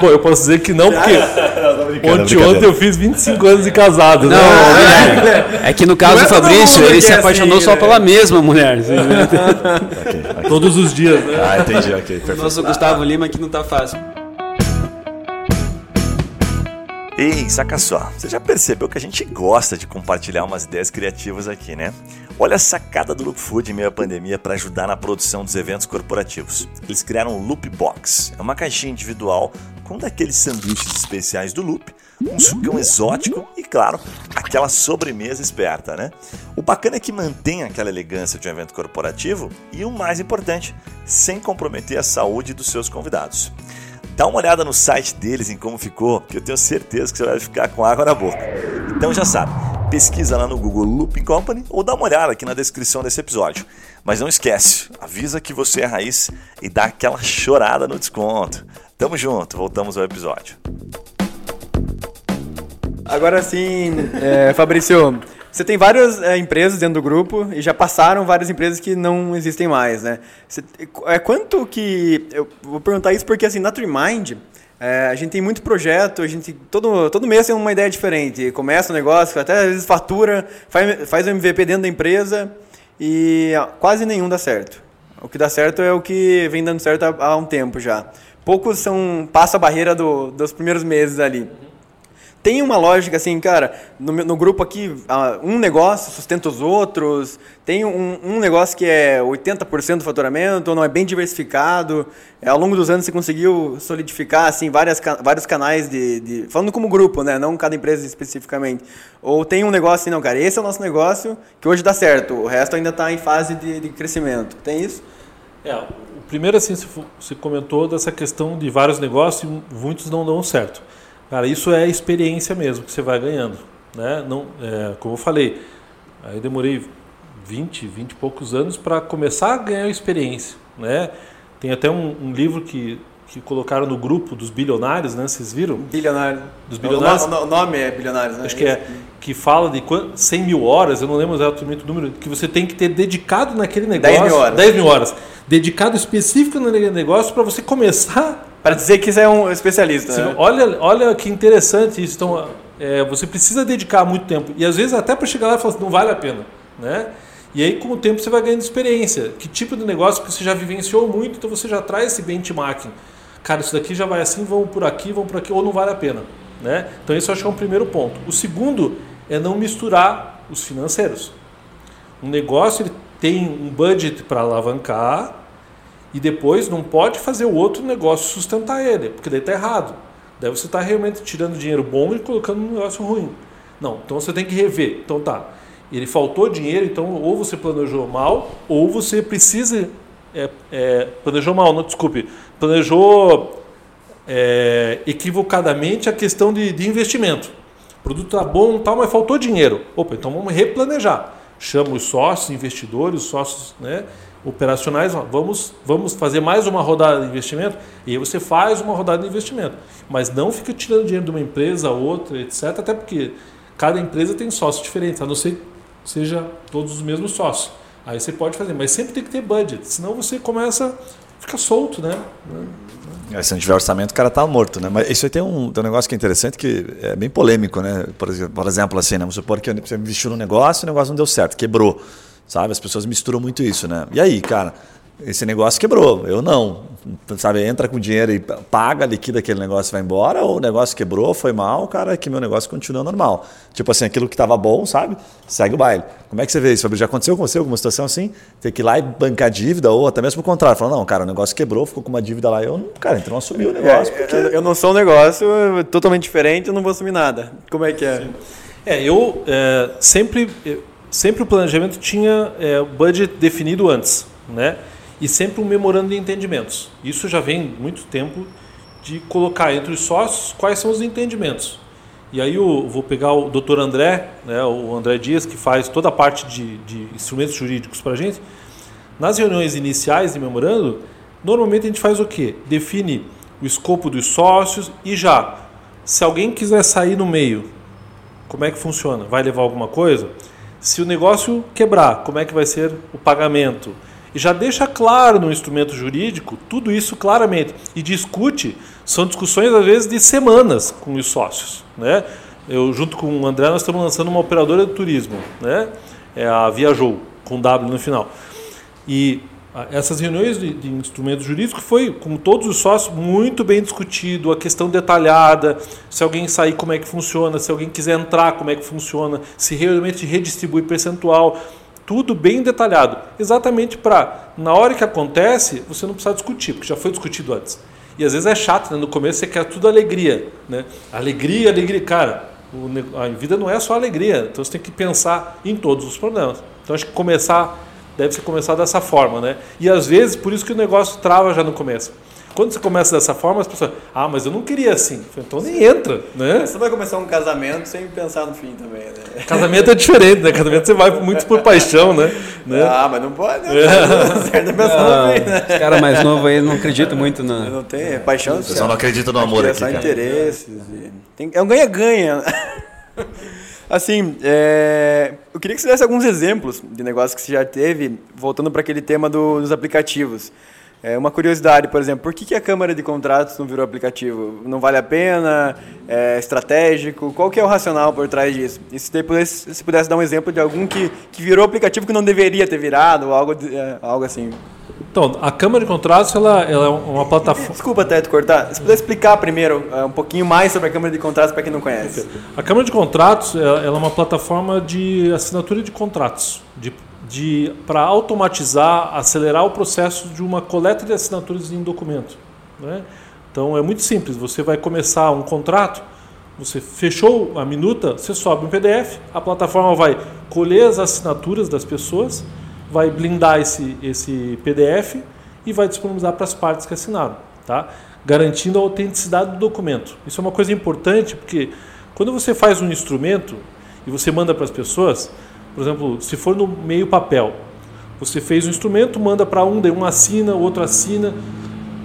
Bom, eu posso dizer que não, porque ontem, ontem eu fiz vinte e cinco anos de casado. Não, né? É que no caso do Fabrício, ele se apaixonou assim, só né? pela mesma mulher. Assim, né? okay, okay. Todos os dias, né? Ah, entendi, ok. Perfeito. Nosso Gustavo Lima aqui não tá fácil. Ei, saca só, você já percebeu que a gente gosta de compartilhar umas ideias criativas aqui, né? Olha a sacada do Loop Food em meio à pandemia para ajudar na produção dos eventos corporativos. Eles criaram o Loop Box, é uma caixinha individual com daqueles sanduíches especiais do Loop, um sucão exótico e, claro, aquela sobremesa esperta, né? O bacana é que mantém aquela elegância de um evento corporativo e, o mais importante, sem comprometer a saúde dos seus convidados. Dá uma olhada no site deles em como ficou, que eu tenho certeza que você vai ficar com água na boca. Então já sabe, pesquisa lá no Google Looping Company ou dá uma olhada aqui na descrição desse episódio. Mas não esquece, avisa que você é raiz e dá aquela chorada no desconto. Tamo junto, voltamos ao episódio. Agora sim, é, Fabrício, você tem várias é, empresas dentro do grupo e já passaram várias empresas que não existem mais, né? Você, é, quanto que... Eu vou perguntar isso porque, assim, na Trimind, é, a gente tem muito projeto, a gente todo, todo mês tem uma ideia diferente. Começa um negócio, até às vezes fatura, faz, faz um M V P dentro da empresa e quase nenhum dá certo. O que dá certo é o que vem dando certo há, há um tempo já. Poucos são, passam a barreira do, dos primeiros meses ali. Tem uma lógica assim, cara, no, no grupo aqui, uh, um negócio sustenta os outros, tem um, um negócio que é oitenta por cento do faturamento, não é bem diversificado, é, ao longo dos anos você conseguiu solidificar assim, várias, vários canais, de, de falando como grupo, né, não cada empresa especificamente. Ou tem um negócio assim, não, cara, esse é o nosso negócio que hoje dá certo, o resto ainda está em fase de, de crescimento. Tem isso? É, o primeiro assim, você comentou dessa questão de vários negócios e muitos não dão certo. Cara, isso é experiência mesmo que você vai ganhando, né? Não, é, como eu falei, aí demorei vinte, vinte e poucos anos para começar a ganhar experiência, né? Tem até um, um livro que, que colocaram no grupo dos bilionários, né? Vocês viram? Bilionário. Dos bilionários. O, o nome é bilionários, né? Acho que é, que fala de cem mil horas, eu não lembro exatamente o número, que você tem que ter dedicado naquele negócio. dez mil horas. dez mil horas. Dedicado específico naquele negócio para você começar... Para dizer que você é um especialista. Sim, né? Olha, olha que interessante isso. Então, é, você precisa dedicar muito tempo. E às vezes até para chegar lá e falar assim, não vale a pena, né? E aí com o tempo você vai ganhando experiência. Que tipo de negócio que você já vivenciou muito, então você já traz esse benchmarking. Cara, isso daqui já vai assim, vão por aqui, vão por aqui, ou não vale a pena, né? Então esse eu acho que é um primeiro ponto. O segundo é não misturar os financeiros. Um negócio ele tem um budget para alavancar, e depois não pode fazer o outro negócio sustentar ele, porque daí está errado. Daí você está realmente tirando dinheiro bom e colocando um negócio ruim. Não, então você tem que rever. Então tá, ele faltou dinheiro, então ou você planejou mal, ou você precisa... É, é, planejou mal, não, desculpe. Planejou é, equivocadamente a questão de, de investimento. O produto está bom, tal, mas faltou dinheiro. Opa, então vamos replanejar. Chama os sócios, investidores, sócios... né? Operacionais, vamos, vamos fazer mais uma rodada de investimento, e aí você faz uma rodada de investimento. Mas não fica tirando dinheiro de uma empresa, outra, etcétera. Até porque cada empresa tem sócios diferentes, a não ser que seja todos os mesmos sócios. Aí você pode fazer, mas sempre tem que ter budget, senão você começa a ficar solto, né? É, se não tiver orçamento, o cara tá morto, né? Mas isso aí tem um, tem um negócio que é interessante, que é bem polêmico, né? Por exemplo, por exemplo assim, né? Vamos supor que você investiu no negócio, o negócio não deu certo, quebrou. Sabe, as pessoas misturam muito isso, né? E aí, cara, esse negócio quebrou, eu não. Sabe, entra com dinheiro e paga, liquida aquele negócio e vai embora, ou o negócio quebrou, foi mal, cara, que meu negócio continua normal. Tipo assim, aquilo que estava bom, sabe? Segue o baile. Como é que você vê isso, Fabrício? Já aconteceu com você alguma situação assim? Ter que ir lá e bancar dívida, ou até mesmo o contrário, falar, não, cara, o negócio quebrou, ficou com uma dívida lá, eu, cara, então não assumi o negócio. É, porque... Eu não sou um negócio totalmente diferente, eu não vou assumir nada. Como é que é? Sim. É, eu é, sempre... Eu... Sempre o planejamento tinha é, budget definido antes, né? E sempre um memorando de entendimentos. Isso já vem muito tempo de colocar entre os sócios quais são os entendimentos. E aí eu vou pegar o doutor André, né, o André Dias, que faz toda a parte de, de instrumentos jurídicos para a gente. Nas reuniões iniciais de memorando, normalmente a gente faz o quê? Define o escopo dos sócios e já, se alguém quiser sair no meio, como é que funciona? Vai levar alguma coisa? Se o negócio quebrar, como é que vai ser o pagamento? E já deixa claro no instrumento jurídico tudo isso claramente. E discute, são discussões às vezes de semanas com os sócios, né? Eu, junto com o André, nós estamos lançando uma operadora de turismo, né? É a Viajou, com W no final. E essas reuniões de, de instrumento jurídico foi, com todos os sócios, muito bem discutido, a questão detalhada, se alguém sair, como é que funciona, se alguém quiser entrar, como é que funciona, se realmente redistribui percentual, tudo bem detalhado, exatamente para, na hora que acontece, você não precisa discutir, porque já foi discutido antes. E às vezes é chato, né? No começo você quer tudo alegria, né? Alegria, alegria, cara, o, a vida não é só alegria, então você tem que pensar em todos os problemas. Então acho que começar... deve ser começado dessa forma, né? E às vezes, por isso que o negócio trava já no começo. Quando você começa dessa forma, as pessoas... ah, mas eu não queria assim. Então nem entra, né? Você vai começar um casamento sem pensar no fim também, né? Casamento é diferente, né? Casamento você vai muito por paixão, né? né? Ah, mas não pode, né? É. Não, não, bem, né? Os caras mais novos aí não acreditam muito na... não tem, é paixão. O pessoal não acredita no amor aqui, cara. Só interesses. E... tem... é um ganha-ganha. Assim, é... eu queria que você desse alguns exemplos de negócios que você já teve, voltando para aquele tema do, dos aplicativos. É uma curiosidade, por exemplo, por que, que a Câmara de Contratos não virou aplicativo? Não vale a pena? É estratégico? Qual que é o racional por trás disso? E se você pudesse, se pudesse dar um exemplo de algum que, que virou aplicativo que não deveria ter virado, ou algo, é, algo assim... Então, a Câmara de Contratos ela, ela é uma plataforma... Desculpa até te cortar. Você puder explicar primeiro uh, um pouquinho mais sobre a Câmara de Contratos para quem não conhece. A Câmara de Contratos ela, ela é uma plataforma de assinatura de contratos, de, de, para automatizar, acelerar o processo de uma coleta de assinaturas em documento, né? Então, é muito simples. Você vai começar um contrato, você fechou a minuta, você sobe um P D F, a plataforma vai colher as assinaturas das pessoas, vai blindar esse, esse P D F e vai disponibilizar para as partes que assinaram, tá? Garantindo a autenticidade do documento. Isso é uma coisa importante porque quando você faz um instrumento e você manda para as pessoas, por exemplo, se for no meio papel, você fez um instrumento, manda para um, daí um assina, o outro assina,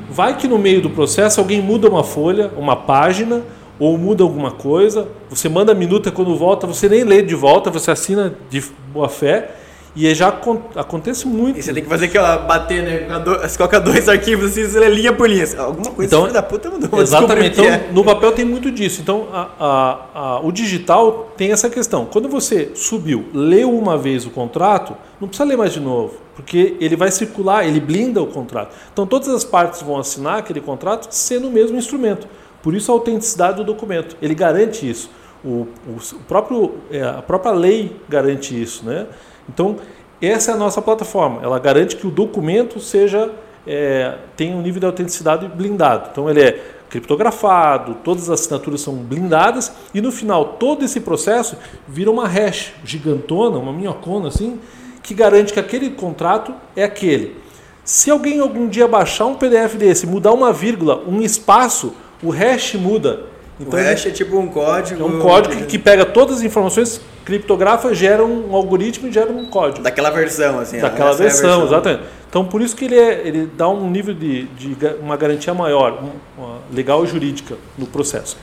vai que no meio do processo alguém muda uma folha, uma página, ou muda alguma coisa, você manda a minuta, quando volta, você nem lê de volta, você assina de boa fé. E já acontece muito. E você tem que fazer aquela, bater, né? Você coloca dois arquivos assim, você linha por linha. Alguma coisa então, da puta mudou. Exatamente. Então, é. No papel tem muito disso. Então, a, a, a, o digital tem essa questão. Quando você subiu, leu uma vez o contrato, não precisa ler mais de novo, porque ele vai circular, ele blinda o contrato. Então, todas as partes vão assinar aquele contrato sendo o mesmo instrumento. Por isso, a autenticidade do documento. Ele garante isso. O, o, o próprio, a própria lei garante isso, né? Então, essa é a nossa plataforma. Ela garante que o documento seja, é, tenha um nível de autenticidade blindado. Então, ele é criptografado, todas as assinaturas são blindadas e, no final, todo esse processo vira uma hash gigantona, uma minhocona, assim, que garante que aquele contrato é aquele. Se alguém algum dia baixar um P D F desse, mudar uma vírgula, um espaço, o hash muda. Então, o hash é tipo um código... É um código que pega todas as informações, criptografa, gera um algoritmo e gera um código. Daquela versão, assim. Daquela versão, é versão, exatamente. Então, por isso que ele, é, ele dá um nível de, de uma garantia maior, uma legal e jurídica no processo.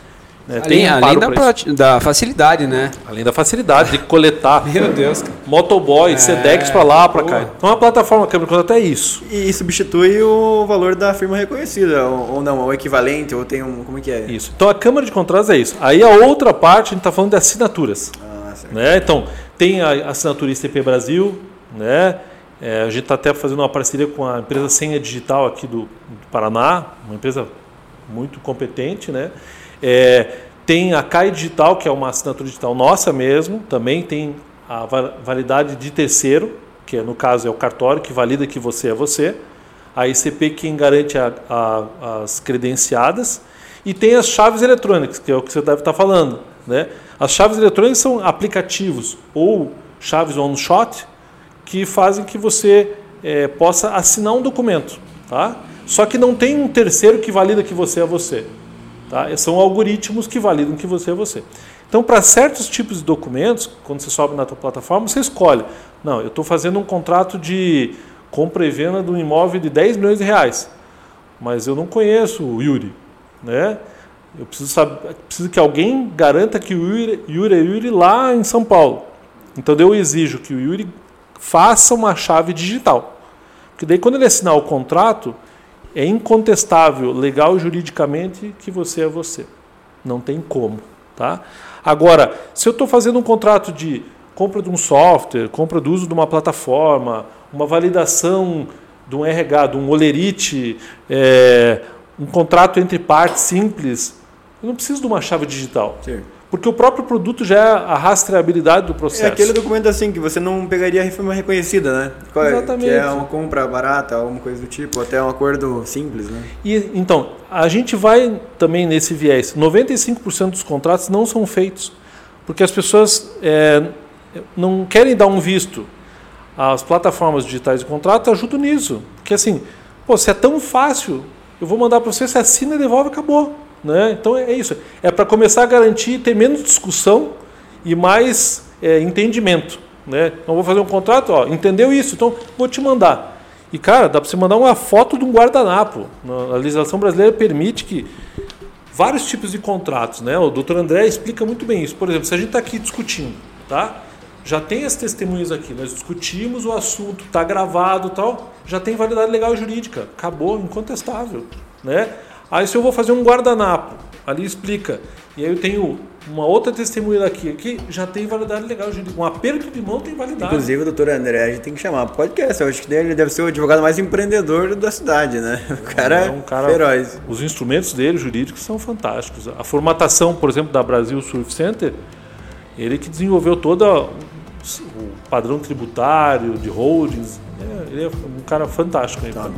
Né? Além, Tem um além da, prati- da facilidade, né? Além da facilidade de coletar. Meu Deus. Motoboy, é, Sedex para lá, para cá. Então, a plataforma Câmara de Contratos é isso. E substitui o valor da firma reconhecida, ou, ou não, ou equivalente, ou tem um... Como é que é? Isso. Então, a Câmara de Contratos é isso. Aí, a outra parte, a gente está falando de assinaturas. Ah, certo. Né? Então, tem a assinatura I C P Brasil, né? É, a gente está até fazendo uma parceria com a empresa Senha Digital aqui do, do Paraná, uma empresa muito competente, né? É, tem a C A I Digital, que é uma assinatura digital nossa mesmo, também tem a validade de terceiro, que é, no caso é o cartório, que valida que você é você, a I C P, quem garante a, a, as credenciadas, e tem as chaves eletrônicas, que é o que você deve estar falando, né? As chaves eletrônicas são aplicativos ou chaves Omnichat que fazem que você é, possa assinar um documento, tá? Só que não tem um terceiro que valida que você é você. Tá? São algoritmos que validam que você é você. Então, para certos tipos de documentos, quando você sobe na tua plataforma, você escolhe. Não, eu estou fazendo um contrato de compra e venda de um imóvel de dez milhões de reais, mas eu não conheço o Yuri, né? Eu preciso, saber, preciso que alguém garanta que o Yuri, Yuri é Yuri lá em São Paulo. Então, eu exijo que o Yuri faça uma chave digital. Porque daí, quando ele assinar o contrato, é incontestável, legal juridicamente, que você é você. Não tem como. Tá? Agora, se eu estou fazendo um contrato de compra de um software, compra do uso de uma plataforma, uma validação de um R H, de um holerite, é, um contrato entre partes simples, eu não preciso de uma chave digital. Sim. Porque o próprio produto já é a rastreabilidade do processo. É aquele documento assim que você não pegaria a firma reconhecida, né? Exatamente. Que é uma compra barata, alguma coisa do tipo, até um acordo simples, né? E, então, a gente vai também nesse viés. noventa e cinco por cento dos contratos não são feitos, porque as pessoas é, não querem dar um visto. As plataformas digitais de contrato ajudam nisso. Porque assim, pô, se é tão fácil, eu vou mandar para você, você assina e devolve, acabou. Né? Então é isso, é para começar a garantir, ter menos discussão e mais é, entendimento, né? Então vou fazer um contrato, ó, entendeu isso, então vou te mandar. E cara, dá para você mandar uma foto de um guardanapo. A legislação brasileira permite que vários tipos de contratos, né? O doutor André explica muito bem isso. Por exemplo, se a gente está aqui discutindo, tá? Já tem as testemunhas aqui, nós discutimos o assunto, está gravado, tal, já tem validade legal e jurídica, acabou, incontestável, né? Aí se eu vou fazer um guardanapo, ali explica, e aí eu tenho uma outra testemunha daqui, aqui já tem validade legal, um aperto de mão tem validade. Inclusive o doutor André, a gente tem que chamar para o podcast, eu acho que ele deve ser o advogado mais empreendedor da cidade, né? O cara é um cara feroz. Os instrumentos dele, jurídicos, são fantásticos. A formatação, por exemplo, da Brasil Surf Center, ele que desenvolveu todo o padrão tributário, de holdings, ele é um cara fantástico. Aí, tá.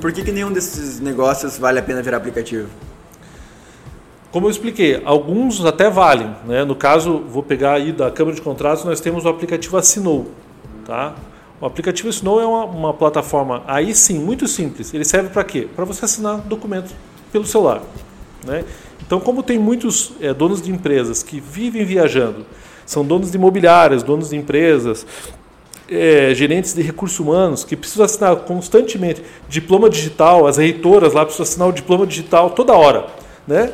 Por que que nenhum desses negócios vale a pena virar aplicativo? Como eu expliquei, alguns até valem, né? No caso, vou pegar aí da Câmara de Contratos, nós temos o aplicativo Assinou, tá? O aplicativo Assinou é uma, uma plataforma, aí sim, muito simples. Ele serve para quê? Para você assinar documentos pelo celular, né? Então, como tem muitos é, donos de empresas que vivem viajando, são donos de imobiliárias, donos de empresas... É, gerentes de recursos humanos que precisam assinar constantemente diploma digital, as reitoras lá precisam assinar o diploma digital toda hora, né?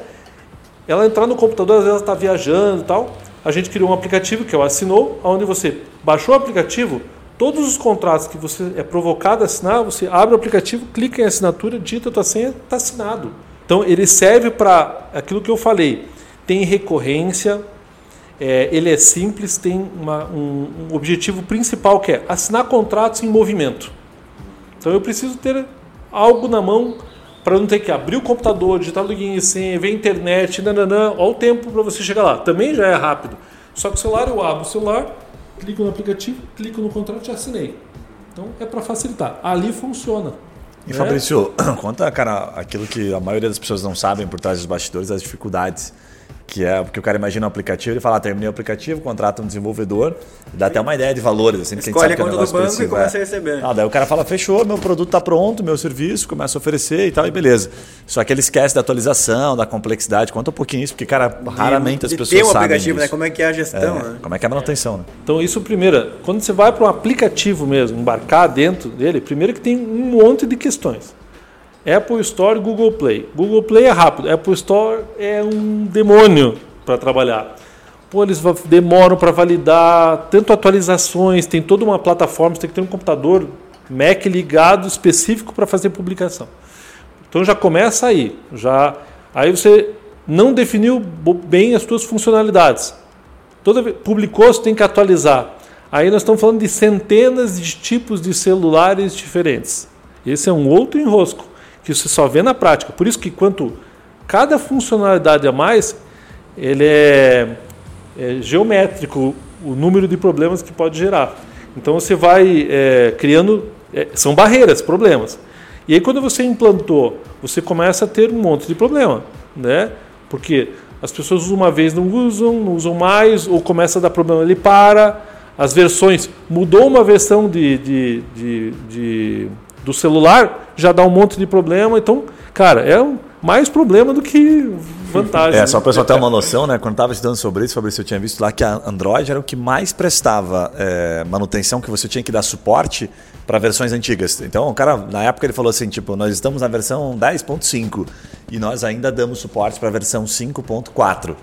Ela entrar no computador, às vezes ela está viajando e tal, a gente criou um aplicativo que é o Assinou, onde você baixou o aplicativo, todos os contratos que você é provocado a assinar, você abre o aplicativo, clica em assinatura, digita a tua senha, está assinado. Então ele serve para aquilo que eu falei, tem recorrência, É, ele é simples, tem uma, um, um objetivo principal que é assinar contratos em movimento. Então eu preciso ter algo na mão para não ter que abrir o computador, digitar login e senha, ver a internet, nananã, olha o tempo para você chegar lá. Também já é rápido. Só que o celular, eu abro o celular, clico no aplicativo, clico no contrato e já assinei. Então é para facilitar. Ali funciona. E Fabrício, é? Conta, cara, aquilo que a maioria das pessoas não sabem por trás dos bastidores, as dificuldades. Que é porque o cara imagina um aplicativo, ele fala, ah, terminei o aplicativo, contrata um desenvolvedor, dá até uma ideia de valores. Assim, escolhe a conta do banco e começa a receber. Ah, daí o cara fala, fechou, meu produto está pronto, meu serviço, começa a oferecer e tal, e beleza. Só que ele esquece da atualização, da complexidade. Conta um pouquinho isso, porque, cara, raramente as pessoas sabem disso. Tem um aplicativo, né? Como é que é a gestão, é, né? Como é que é a manutenção, né? Então, isso primeiro, quando você vai para um aplicativo mesmo, embarcar dentro dele, primeiro que tem um monte de questões. Apple Store, Google Play. Google Play é rápido, Apple Store é um demônio para trabalhar. Pô, eles demoram para validar, tanto atualizações, tem toda uma plataforma, você tem que ter um computador Mac ligado específico para fazer publicação. Então já começa aí, já, aí você não definiu bem as suas funcionalidades. Toda vez, publicou, você tem que atualizar. Aí nós estamos falando de centenas de tipos de celulares diferentes. Esse é um outro enrosco. Que você só vê na prática. Por isso que quanto cada funcionalidade a mais, ele é, é geométrico o número de problemas que pode gerar. Então você vai é, criando, é, são barreiras, problemas. E aí quando você implantou, você começa a ter um monte de problema, né? Porque As pessoas usam uma vez, não usam, não usam mais, ou começa a dar problema, ele para. As versões, mudou uma versão de, de, de, de, do celular, já dá um monte de problema. Então, cara, é mais problema do que vantagem. É, só para o pessoal ter uma noção, né? Quando estava estudando sobre isso, Fabrício, eu tinha visto lá que a Android era o que mais prestava é, manutenção, que você tinha que dar suporte para versões antigas. Então, o cara, na época, ele falou assim, tipo, nós estamos na versão dez ponto cinco e nós ainda damos suporte para a versão cinco ponto quatro.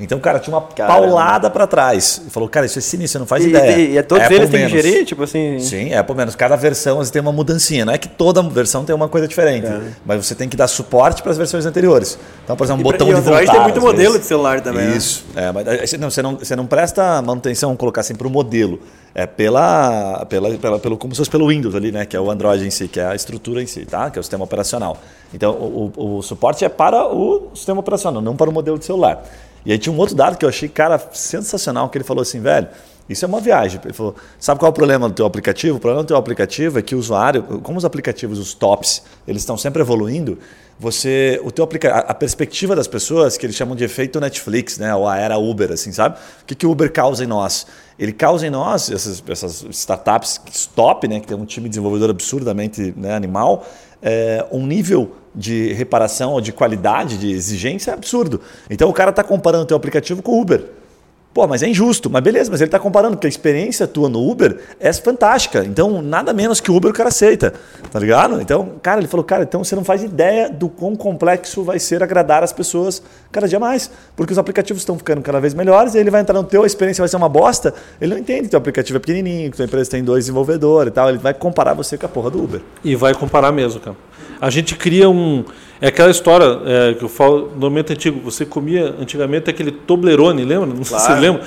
Então, cara, tinha uma Caramba. paulada para trás. Ele falou, cara, isso é sinistro, você não faz e, ideia. E, e todos Apple eles têm menos. que gerir, tipo assim... Sim, é, pelo menos. Cada versão tem uma mudancinha. Não é que toda versão tem uma coisa diferente. É. Mas você tem que dar suporte para as versões anteriores. Então, por exemplo, um e botão pra, de voltar. E tem muito modelo vezes. de celular também. Isso. Né? É, mas não, você, não, você não presta manutenção, colocar assim, para o modelo. É pela, pela, pela, pelo, como se fosse pelo Windows ali, né? Que é o Android em si, que é a estrutura em si, tá? Que é o sistema operacional. Então, o, o, o suporte é para o sistema operacional, não para o modelo de celular. E aí tinha um outro dado que eu achei, cara, sensacional, que ele falou assim, velho, isso é uma viagem. Ele falou, sabe qual é o problema do teu aplicativo? O problema do teu aplicativo é que o usuário, como os aplicativos, os tops, eles estão sempre evoluindo, você, o teu aplica- a perspectiva das pessoas, que eles chamam de efeito Netflix, né? Ou a era Uber, assim, sabe? O que, que o Uber causa em nós? Ele causa em nós, essas, essas startups top, né? Que tem um time de desenvolvedor absurdamente, né, animal, é, um nível de reparação ou de qualidade, de exigência é absurdo. Então o cara está comparando o teu aplicativo com o Uber. Pô, mas é injusto. Mas beleza, mas ele está comparando, porque a experiência tua no Uber é fantástica. Então nada menos que o Uber o cara aceita, tá ligado? Então, cara, ele falou, cara, então você não faz ideia do quão complexo vai ser agradar as pessoas cada dia mais. Porque os aplicativos estão ficando cada vez melhores e ele vai entrar no teu, a experiência vai ser uma bosta. Ele não entende que teu aplicativo é pequenininho, que tua empresa tem dois desenvolvedores e tal. Ele vai comparar você com a porra do Uber. E vai comparar mesmo, cara. A gente cria um... É aquela história é, que eu falo no momento antigo. Você comia antigamente aquele Toblerone, lembra? Não claro. sei se você lembra.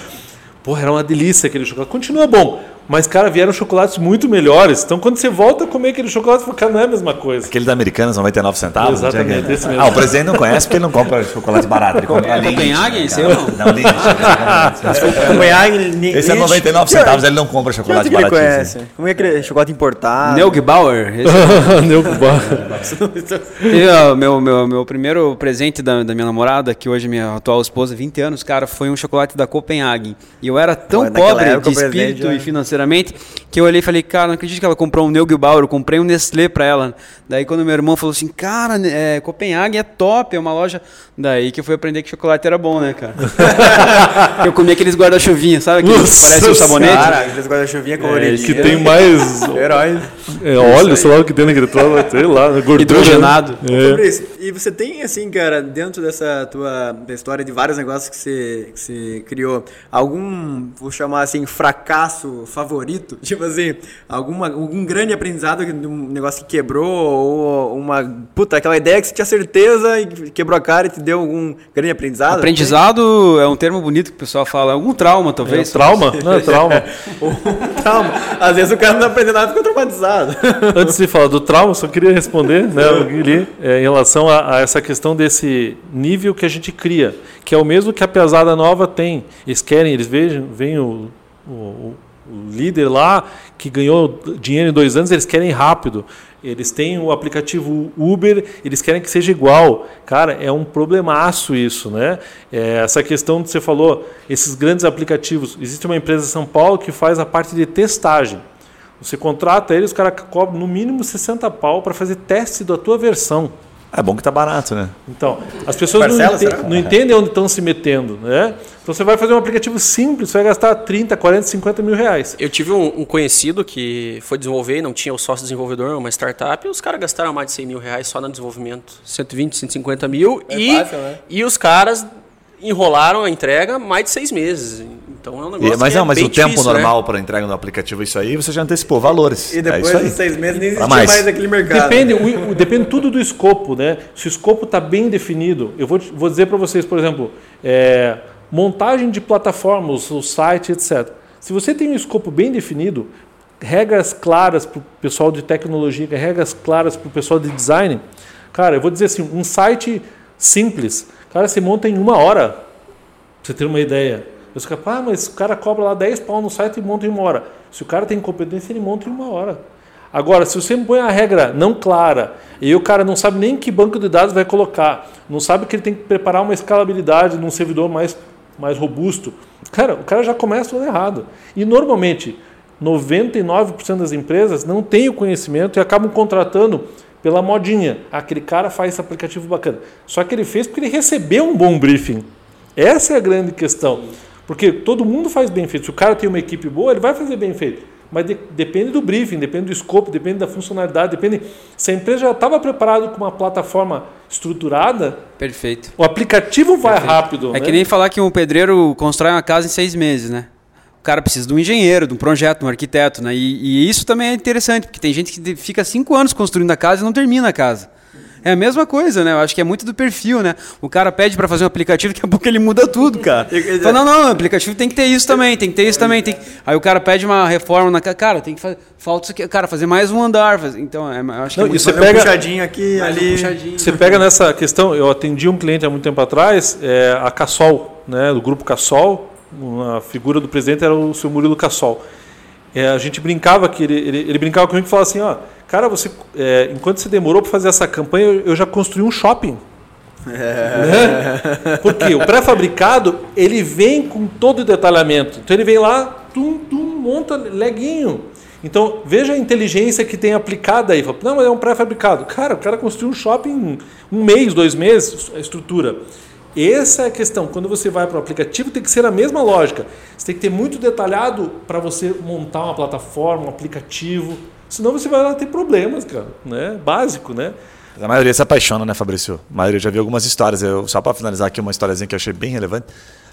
Porra, era uma delícia aquele chocolate. Continua bom. Mas, cara, vieram chocolates muito melhores. Então, quando você volta a comer aquele chocolate, fala, cara, não é a mesma coisa. Aquele da Americanas, noventa e nove centavos? Exatamente, esse mesmo. Ah, o presidente não conhece porque ele não compra chocolate barato. Ele compra Lindt. Copenhague, sei lá. Não, Lindt. Copenhague, esse é noventa e nove centavos, ele não compra chocolate barato. Como é que ele conhece? Aquele chocolate importado. Neugbauer. Neugbauer. Meu, meu, meu primeiro presente da, da minha namorada, que hoje é minha atual esposa, vinte anos, cara, foi um chocolate da Copenhague. E eu era tão Pô, pobre época, de espírito é. e financeiro, que eu olhei e falei, cara, não acredito que ela comprou um Neugbauer, eu comprei um Nestlé pra ela. Daí quando meu irmão falou assim, cara, é, Copenhague é top, é uma loja... Daí que eu fui aprender que chocolate era bom, né, cara? Eu comia aqueles guarda-chuvinhos, sabe? Que parece um sabonete. Cara, aqueles guarda-chuvinhos coloridinhos. É, que tem mais... Heróis. É, olha, sei lá o que tem naquele troço, sei lá, gordura. Hidrogenado. É. É. E você tem, assim, cara, dentro dessa tua história de vários negócios que você, que você criou, algum, vou chamar assim, fracasso favorito? Tipo assim, alguma, algum grande aprendizado, um negócio que quebrou, ou uma... Puta, aquela ideia que você tinha certeza e quebrou a cara e te deu algum grande aprendizado? Aprendizado é um termo bonito que o pessoal fala. Algum trauma, talvez. É, trauma? Não, é trauma. Trauma. Às vezes o cara não aprende nada e fica traumatizado. Antes de falar do trauma, só queria responder, né, Guilherme, é, em relação a, a essa questão desse nível que a gente cria, que é o mesmo que a pesada nova tem. Eles querem, eles vejam, vem o, o, o líder lá que ganhou dinheiro em dois anos, eles querem rápido. Eles têm o aplicativo Uber, eles querem que seja igual. Cara, é um problemaço isso, né? É, essa questão que você falou, esses grandes aplicativos. Existe uma empresa em São Paulo que faz a parte de testagem. Você contrata eles, os caras cobram no mínimo sessenta pau para fazer teste da tua versão. É bom que tá barato, né? Então, as pessoas Parcela, não, ente- não entendem onde estão se metendo, né? Então você vai fazer um aplicativo simples, você vai gastar trinta, quarenta, cinquenta mil reais. Eu tive um, um conhecido que foi desenvolver, não tinha o sócio desenvolvedor, uma startup, e os caras gastaram mais de cem mil reais só no desenvolvimento. cento e vinte, cento e cinquenta mil. É e, fácil, né? E os caras enrolaram a entrega mais de seis meses. Então é um negócio e, mas que não, é mas bem o tempo difícil, normal, né, para entrega no aplicativo, isso aí, você já antecipou valores. E depois é de seis meses nem existia mais. mais aquele mercado. Depende, o, o, depende tudo do escopo, né? Se o escopo está bem definido, eu vou, vou dizer para vocês, por exemplo, é, montagem de plataformas, o site, etcétera. Se você tem um escopo bem definido, regras claras para o pessoal de tecnologia, regras claras para o pessoal de design, cara, eu vou dizer assim, um site simples... Cara, você monta em uma hora, pra você ter uma ideia. Você fica, ah, mas o cara cobra lá dez pau no site e monta em uma hora. Se o cara tem competência, ele monta em uma hora. Agora, se você põe a regra não clara e o cara não sabe nem que banco de dados vai colocar, não sabe que ele tem que preparar uma escalabilidade num servidor mais, mais robusto, cara, o cara já começa tudo errado. E normalmente, noventa e nove por cento das empresas não tem o conhecimento e acabam contratando pela modinha. Aquele cara faz esse aplicativo bacana. Só que ele fez porque ele recebeu um bom briefing. Essa é a grande questão. Porque todo mundo faz bem feito. Se o cara tem uma equipe boa, ele vai fazer bem feito. Mas de, depende do briefing, depende do escopo, depende da funcionalidade, depende... Se a empresa já estava preparada com uma plataforma estruturada... Perfeito. O aplicativo vai Perfeito. rápido. É, né? Que nem falar que um pedreiro constrói uma casa em seis meses, né? O cara precisa de um engenheiro, de um projeto, de um arquiteto, né? E, e isso também é interessante, porque tem gente que fica cinco anos construindo a casa e não termina a casa. É a mesma coisa, né? Eu acho que é muito do perfil, né? O cara pede para fazer um aplicativo, daqui a pouco ele muda tudo, cara. Fala, não, não, o aplicativo tem que ter isso também, tem que ter isso também. Tem que... Aí o cara pede uma reforma na casa. Cara, tem que fazer... Falta isso aqui. Cara, fazer mais um andar. Faz... Então, é... eu acho que não, é muito... você pega... um puxadinho aqui, ali... Um puxadinho. Você pega nessa questão... Eu atendi um cliente há muito tempo atrás, é, a Cassol, né? Do grupo Cassol. A figura do presidente era o seu Murilo Cassol. É, a gente brincava que ele, ele, ele brincava comigo e falava assim, ó, cara, você, é, enquanto você demorou para fazer essa campanha, eu, eu já construí um shopping. É. Né? Porque o pré-fabricado, ele vem com todo o detalhamento. Então ele vem lá, tum, tum, monta leguinho. Então veja a inteligência que tem aplicada aí. Fala, não, mas é um pré-fabricado. Cara, o cara construiu um shopping em um mês, dois meses, a estrutura. Essa é a questão. Quando você vai para o aplicativo, tem que ser a mesma lógica. Você tem que ter muito detalhado para você montar uma plataforma, um aplicativo. Senão você vai lá ter problemas, cara. Né? Básico, né? A maioria se apaixona, né, Fabrício? A maioria, já vi algumas histórias. Eu, só para finalizar aqui, uma historiazinha que eu achei bem relevante.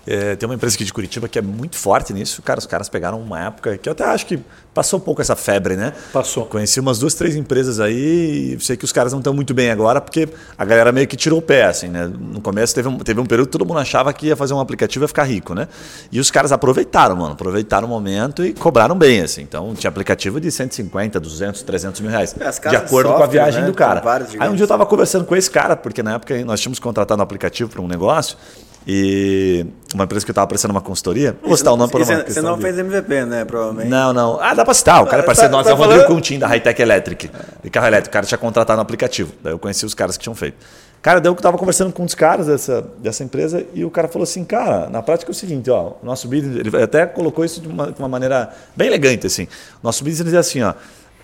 É, tem uma empresa aqui de Curitiba que é muito forte nisso. Cara, os caras pegaram uma época que eu até acho que passou um pouco essa febre, né? Passou. Conheci umas duas, três empresas aí e sei que os caras não estão muito bem agora porque a galera meio que tirou o pé, assim, né? No começo teve um, teve um período que todo mundo achava que ia fazer um aplicativo e ia ficar rico, né? E os caras aproveitaram, mano. Aproveitaram o momento e cobraram bem, assim. Então tinha aplicativo de cento e cinquenta, duzentos, trezentos mil reais. As casas de acordo sofrem, com a viagem, né, do cara. Aí um dia eu estava conversando com esse cara, porque na época nós tínhamos contratado um aplicativo para um negócio. E uma empresa que eu estava prestando uma consultoria. Vou citar o nome para uma Você não de... fez M V P, né? Provavelmente. Não, não. Ah, dá para citar. O cara parecia tá, nós, tá eu falando... mandei o Continho da Hightech Electric. De carro elétrico. O cara tinha contratado no aplicativo. Daí eu conheci os caras que tinham feito. Cara, daí eu estava conversando com um dos caras dessa, dessa empresa e o cara falou assim, cara, na prática é o seguinte, ó, o nosso business, ele até colocou isso de uma, de uma maneira bem elegante, assim. Nosso business é assim, ó.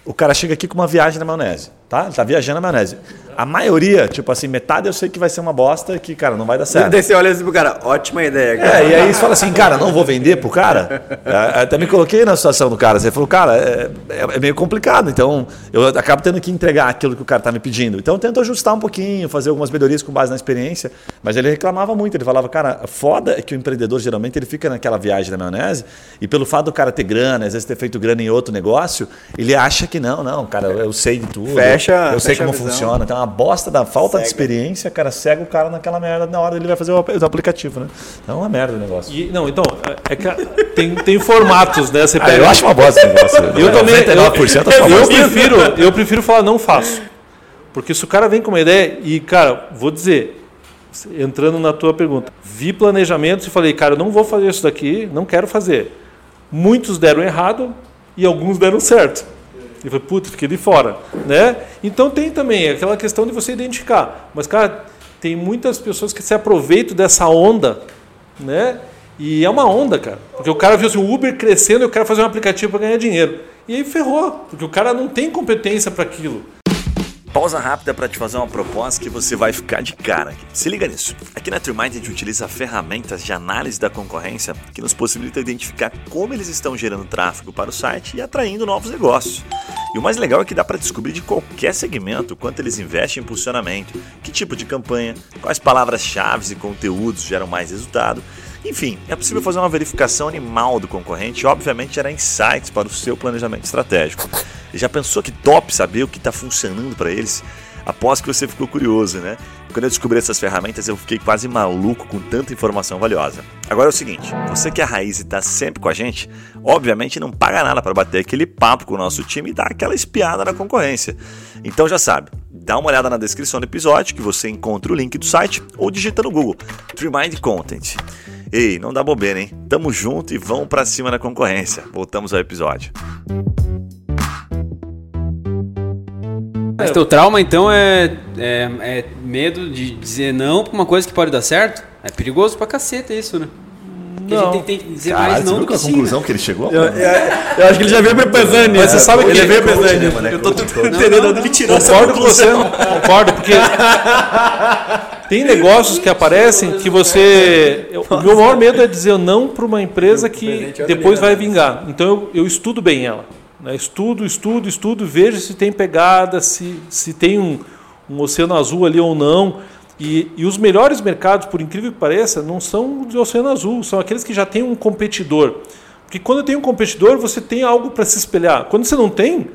O cara chega aqui com uma viagem na maionese, tá? Ele tá viajando na maionese. A maioria, tipo assim, metade eu sei que vai ser uma bosta, que, cara, não vai dar certo. Daí você olha assim pro cara, ótima ideia, cara. É, e aí você fala assim, cara, não vou vender pro cara? É, até me coloquei na situação do cara. Você falou, cara, é, é meio complicado, então eu acabo tendo que entregar aquilo que o cara tá me pedindo. Então eu tento ajustar um pouquinho, fazer algumas melhorias com base na experiência, mas ele reclamava muito. Ele falava, cara, foda é que o empreendedor, geralmente, ele fica naquela viagem na maionese e pelo fato do cara ter grana, às vezes ter feito grana em outro negócio, ele acha que que não, não, cara, eu sei de tudo. Fecha. Eu fecha sei como funciona. Então, uma bosta da falta cega. de experiência, cara, cega o cara naquela merda na hora ele vai fazer o aplicativo, né? Então, é uma merda o negócio. E, não, então, é que tem, tem formatos, né? Você pega... ah, eu acho uma bosta o negócio. Eu também. Eu, eu, eu, prefiro, eu prefiro falar, não faço. Porque se o cara vem com uma ideia e, cara, vou dizer, entrando na tua pergunta, vi planejamentos e falei, cara, eu não vou fazer isso daqui, não quero fazer. Muitos deram errado e alguns deram certo. Ele falou, puta, fiquei de fora, né? Então tem também aquela questão de você identificar. Mas, cara, tem muitas pessoas que se aproveitam dessa onda, né? E é uma onda, cara. Porque o cara viu assim, o Uber crescendo e eu quero fazer um aplicativo para ganhar dinheiro. E aí ferrou, porque o cara não tem competência para aquilo. Pausa rápida para te fazer uma proposta que você vai ficar de cara. Se liga nisso. Aqui na Trimind a gente utiliza ferramentas de análise da concorrência que nos possibilita identificar como eles estão gerando tráfego para o site e atraindo novos negócios. E o mais legal é que dá para descobrir de qualquer segmento quanto eles investem em impulsionamento, que tipo de campanha, quais palavras-chave e conteúdos geram mais resultado. Enfim, é possível fazer uma verificação animal do concorrente e, obviamente, gerar insights para o seu planejamento estratégico. Já pensou que top saber o que está funcionando para eles? Após que você ficou curioso, né? Quando eu descobri essas ferramentas, eu fiquei quase maluco com tanta informação valiosa. Agora é o seguinte, você que é a raiz e está sempre com a gente, obviamente não paga nada para bater aquele papo com o nosso time e dar aquela espiada na concorrência. Então já sabe, dá uma olhada na descrição do episódio que você encontra o link do site ou digita no Google, Trimind Content. Ei, não dá bobeira, hein? Tamo junto e vamos pra cima na concorrência. Voltamos ao episódio. Mas teu trauma, então, é, é, é medo de dizer não pra uma coisa que pode dar certo? É perigoso pra caceta isso, né? Porque não. A gente tem que dizer cara, mais não do que sim. A conclusão né? que ele chegou? Eu, eu, eu acho que ele já veio pra Pesani. Mas você é, sabe que ele, ele veio pra Pesani. Né, eu tô tentando ele tirar essa conclusão. Concordo com você, não concordo, porque... Tem negócios que aparecem que você... O meu maior medo é dizer não pra uma empresa que depois vai vingar. Então eu, eu estudo bem ela. Estudo, estudo, estudo, vejo se tem pegada, se, se tem um, um oceano azul ali ou não. E, e os melhores mercados, por incrível que pareça, não são de oceano azul, são aqueles que já têm um competidor. Porque quando tem um competidor, você tem algo para se espelhar. Quando você não tem,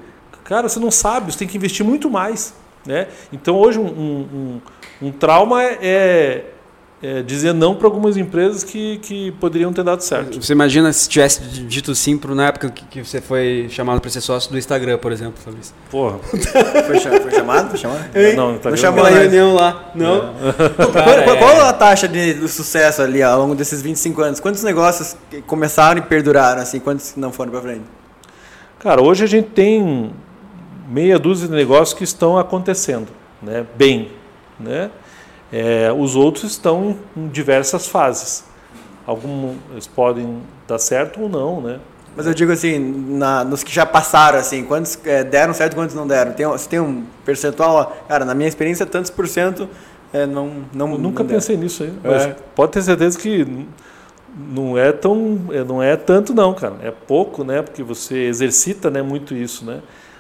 cara, você não sabe, você tem que investir muito mais. Né? Então hoje um, um, um trauma é... é É, dizer não para algumas empresas que, que poderiam ter dado certo. Você imagina se tivesse dito sim para na época que, que você foi chamado para ser sócio do Instagram, por exemplo, Fabrício? Porra. Foi, foi chamado? Foi chamado? Ei, não, não chamou na reunião lá. Não. Não. Cara, qual, qual é a taxa de, do sucesso ali ao longo desses vinte e cinco anos? Quantos negócios começaram e perduraram assim? Quantos não foram para frente? Cara, hoje a gente tem meia dúzia de negócios que estão acontecendo, né? Bem, né? É, os outros estão em diversas fases. Alguns podem dar certo ou não, né? Mas eu digo assim, na, nos que já passaram, assim, quantos é, deram certo e quantos não deram? Tem, você tem um percentual, cara, na minha experiência, tantos por cento é, não, não. Eu nunca não pensei deram. Nisso aí, mas é. Pode ter certeza que não é, tão, não é tanto não, cara. É pouco, né? Porque você exercita, né, muito isso, né?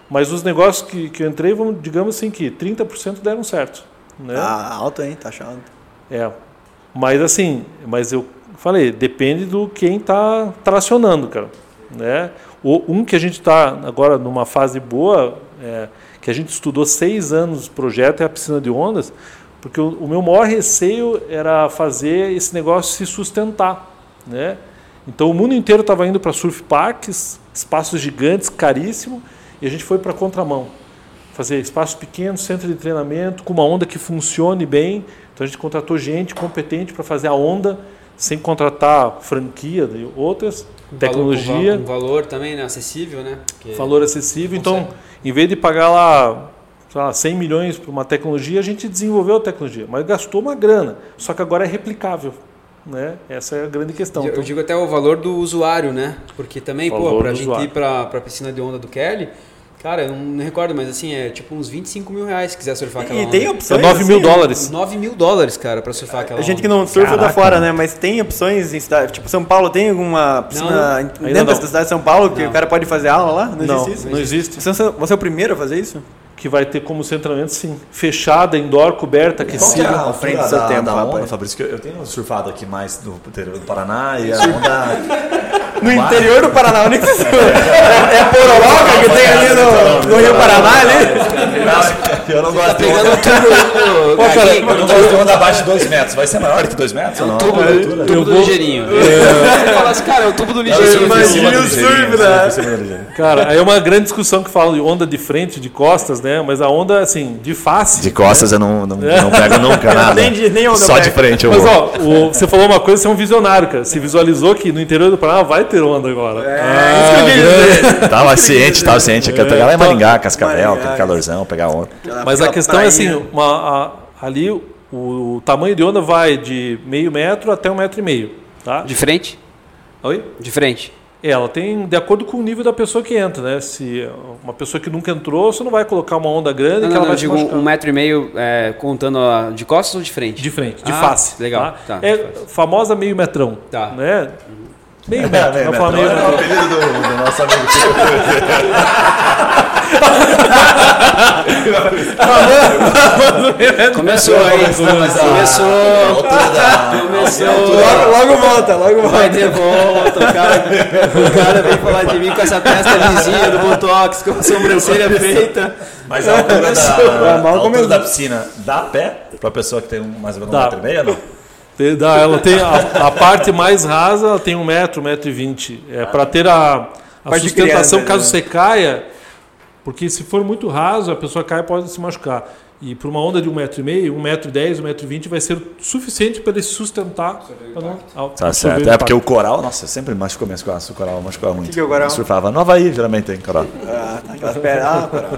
Mas os negócios que, que eu entrei, vamos, digamos assim, que trinta por cento deram certo. Né? Ah, alto, hein? Tá achando. É. Mas assim, mas eu falei, depende do quem tá tracionando, cara. Né? O, um que a gente tá agora numa fase boa, é, que a gente estudou seis anos o projeto, é a piscina de ondas, porque o, o meu maior receio era fazer esse negócio se sustentar. Né? Então o mundo inteiro estava indo para surf parks, espaços gigantes, caríssimos, e a gente foi para contramão. Fazer espaços pequenos, centro de treinamento, com uma onda que funcione bem. Então a gente contratou gente competente para fazer a onda, sem contratar franquia e outras, um tecnologia. Valor, um valor também, né? Acessível, né? Porque valor acessível. Consegue. Então, em vez de pagar lá, sei lá cem milhões para uma tecnologia, a gente desenvolveu a tecnologia, mas gastou uma grana. Só que agora é replicável. Né? Essa é a grande questão. Eu, então, eu digo até o valor do usuário, né? Porque também, pô, para a gente usuário. Ir para a piscina de onda do Kelly. Cara, eu não recordo, mas assim, é tipo uns vinte e cinco mil reais se quiser surfar aquela onda. E tem opções... É nove mil dólares. nove mil dólares, cara, pra surfar aquela onda. A gente que não surfa da fora, né? Mas tem opções em cidade... Tipo, São Paulo tem alguma piscina dentro da cidade de São Paulo que o cara pode fazer aula lá? Não, não existe isso? Não existe. Você, você é o primeiro a fazer isso? Que vai ter como centramento, sim. Fechada, indoor, coberta, aquecida. Qual que é a frente do seu tempo, rapaz? Fabrício, eu tenho surfado aqui mais do interior do Paraná e a onda... No interior do Paraná, onde que você foi? É a pororoca que tem ali no, no Rio Paraná, ali? Eu não gosto de onda. Eu não gosto de onda abaixo de dois metros. Vai ser maior que dois metros? Não, tubo do ligeirinho. Você fala assim, cara, é o tubo do ligeirinho. Imagina o surf, né? Cara, aí é uma grande discussão que fala de onda de frente, de costas, né? Mas a onda, assim, de face. De costas eu não pego nunca nada. Só de frente eu vou. Mas, ó, você falou uma coisa, você é um visionário, cara. Você visualizou que no interior do Paraná vai ter onda agora. É, ah, é. Tava ciente, tava ciente. É, lá em Maringá, Cascavel, aquele calorzão, pegar onda. Mas a questão é assim, uma, a, ali o, o tamanho de onda vai de meio metro até um metro e meio. Tá? De frente? Oi? De frente. É, ela tem, de acordo com o nível da pessoa que entra, né? Se uma pessoa que nunca entrou, você não vai colocar uma onda grande não, que não, ela vai te machucar. Um metro e meio é, contando a, de costas ou de frente? De frente, de ah, face. Legal. Tá? Tá, é a famosa meio metrão. Tá. Né? Meio metro, é, meio metro. Meio metro. É o apelido do, do nosso amigo. Começou aí, começou. Começou. Da, começou. Logo, logo volta, logo volta. Vai ter volta. O cara, o cara vem falar de mim com essa testa lisinha do Botox, com a sobrancelha feita. Mas a altura, da, a altura da piscina dá pé pra pessoa que tem mais ou menos um metro e meio, não? Ela tem a, a parte mais rasa, ela tem um metro, um metro e vinte. É, para ter a, a sustentação, criança, caso né? Você caia, porque se for muito raso, a pessoa cai e pode se machucar. E para uma onda de um metro e meio, um metro e dez, um metro e vinte, vai ser suficiente para ele sustentar. Não, tá certo. É porque o coral, nossa, sempre machucou minhas costas, o coral machucou muito. Que que é o coral? Eu surfava no Havaí, geralmente tem coral. Ah, tá, aquelas pernas. Ah, coral.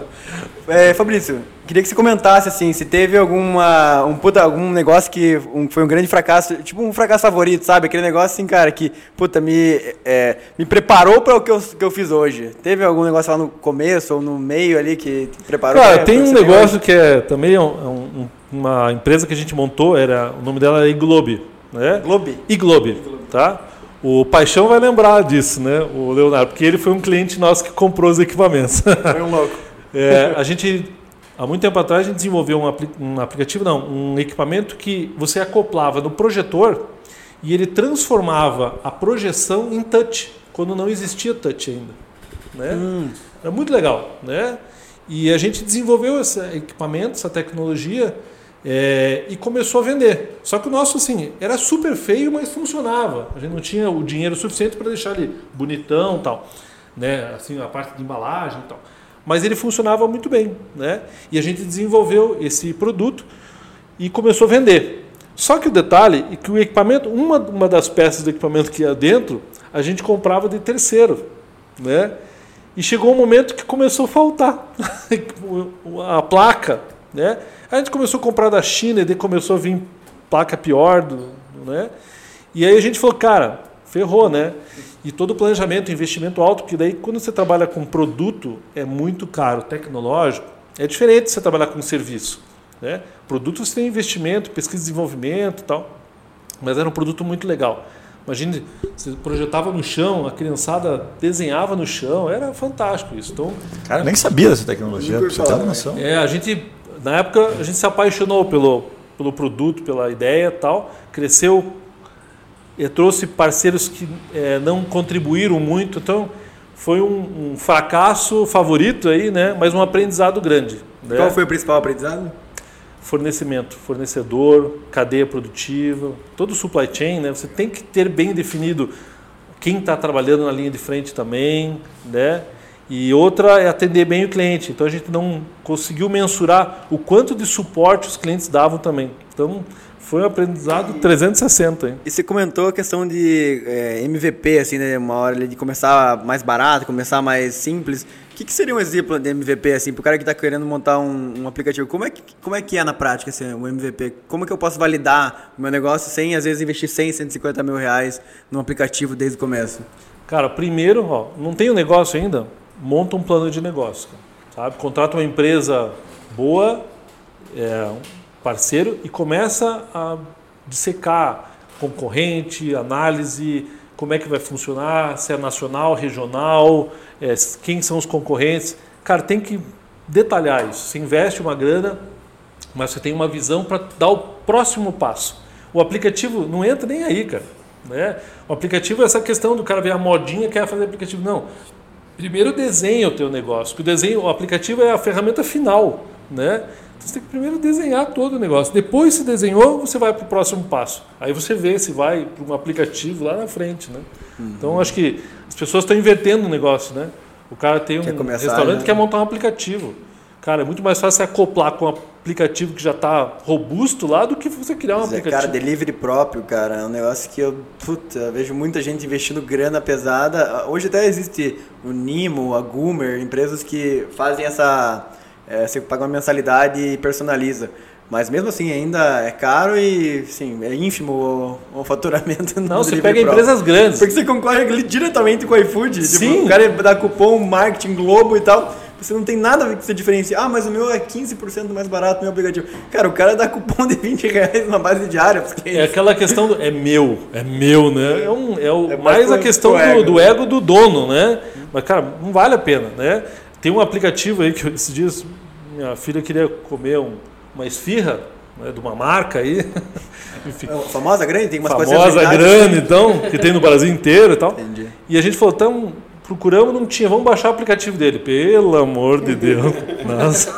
É, Fabrício, queria que você comentasse, assim, se teve alguma, um, puta, algum negócio que um, foi um grande fracasso, tipo um fracasso favorito, sabe? Aquele negócio, assim, cara, que, puta, me, é, me preparou para o que eu, que eu fiz hoje. Teve algum negócio lá no começo ou no meio ali que te preparou? Cara, pra, tem pra um negócio que é também é um, um, uma empresa que a gente montou, era, o nome dela era Iglobe, né? Iglobe. Iglobe, tá? O Paixão vai lembrar disso, né? O Leonardo, porque ele foi um cliente nosso que comprou os equipamentos. Foi um louco. É, a gente, há muito tempo atrás, a gente desenvolveu um, apli- um aplicativo, não, um equipamento que você acoplava no projetor e ele transformava a projeção em touch, quando não existia touch ainda. Né? Hum. Era muito legal, né? E a gente desenvolveu esse equipamento, essa tecnologia, é, e começou a vender. Só que o nosso, assim, era super feio, mas funcionava. A gente não tinha o dinheiro suficiente para deixar ele bonitão e tal, né? Assim, a parte de embalagem e tal. Mas ele funcionava muito bem, né? E a gente desenvolveu esse produto e começou a vender. Só que o detalhe é que o equipamento, uma, uma das peças do equipamento que ia dentro, a gente comprava de terceiro, né? E chegou um momento que começou a faltar a placa, né? A gente começou a comprar da China e daí começou a vir placa pior, do, né? E aí a gente falou, cara, ferrou, né? E todo o planejamento, investimento alto, porque daí quando você trabalha com produto é muito caro, tecnológico, é diferente de você trabalhar com serviço, né? Produto você tem investimento, pesquisa e desenvolvimento e tal, mas era um produto muito legal. Imagina, você projetava no chão, a criançada desenhava no chão, era fantástico isso. Então, cara, nem sabia dessa tecnologia, você tava noção. É, a gente, na época, a gente se apaixonou pelo, pelo produto, pela ideia e tal, cresceu. Eu trouxe parceiros que é, não contribuíram muito, então foi um, um fracasso favorito aí, né? Mas um aprendizado grande. Né? Qual foi o principal aprendizado? Fornecimento, fornecedor, cadeia produtiva, todo o supply chain, né? Você tem que ter bem definido quem está trabalhando na linha de frente também, né? E outra é atender bem o cliente. Então a gente não conseguiu mensurar o quanto de suporte os clientes davam também. Então foi um aprendizado trezentos e sessenta. Hein? E você comentou a questão de é, M V P, assim, né? Uma hora de começar mais barato, começar mais simples. O que, que seria um exemplo de M V P, assim, para o cara que está querendo montar um, um aplicativo? Como é, que, como é que é na prática, assim, o M V P? Como é que eu posso validar o meu negócio sem, às vezes, investir cem, cento e cinquenta mil reais num aplicativo desde o começo? Cara, primeiro, ó, não tem um negócio ainda? Monta um plano de negócio, sabe? Contrata uma empresa boa, é, parceiro, e começa a dissecar concorrente, análise, como é que vai funcionar, se é nacional, regional, é, quem são os concorrentes. Cara, tem que detalhar isso. Você investe uma grana, mas você tem uma visão para dar o próximo passo. O aplicativo não entra nem aí, cara. Né? O aplicativo é essa questão do cara ver a modinha e quer fazer aplicativo. Não. Primeiro desenha o teu negócio. O desenho, o aplicativo é a ferramenta final, né? Você tem que primeiro desenhar todo o negócio. Depois, se desenhou, você vai para o próximo passo. Aí você vê se vai para um aplicativo lá na frente, né? Uhum. Então, acho que as pessoas estão invertendo o negócio, né? O cara tem um quer começar, restaurante, né? Quer montar um aplicativo. Cara, é muito mais fácil você acoplar com um aplicativo que já está robusto lá do que você criar um aplicativo. Cara, delivery próprio, cara, é um negócio que eu, puta, eu vejo muita gente investindo grana pesada. Hoje até existe o Nimo, a Goomer, empresas que fazem essa... É, você paga uma mensalidade e personaliza. Mas mesmo assim ainda é caro e sim, é ínfimo o, o faturamento. Não, você pega próprio. Empresas grandes. Porque você concorre diretamente com o iFood. Sim. Tipo, o cara dá cupom, marketing, Globo e tal. Você não tem nada que você diferencie. Ah, mas o meu é quinze por cento mais barato do meu aplicativo. Cara, o cara dá cupom de vinte reais na base diária. É, é aquela questão do... É meu, é meu, né? É, um, é, o, é mais, mais a questão do ego do, do, ego do dono, né? Mas, cara, não vale a pena, né? Tem um aplicativo aí que esses dias minha filha queria comer um, uma esfirra, né, de uma marca aí. Enfim. É, famosa grande? Tem umas coisas famosa grande, então, que tem no Brasil inteiro e tal. Entendi. E a gente falou, então... Procuramos, não tinha. Vamos baixar o aplicativo dele. Pelo amor de Deus. Nossa.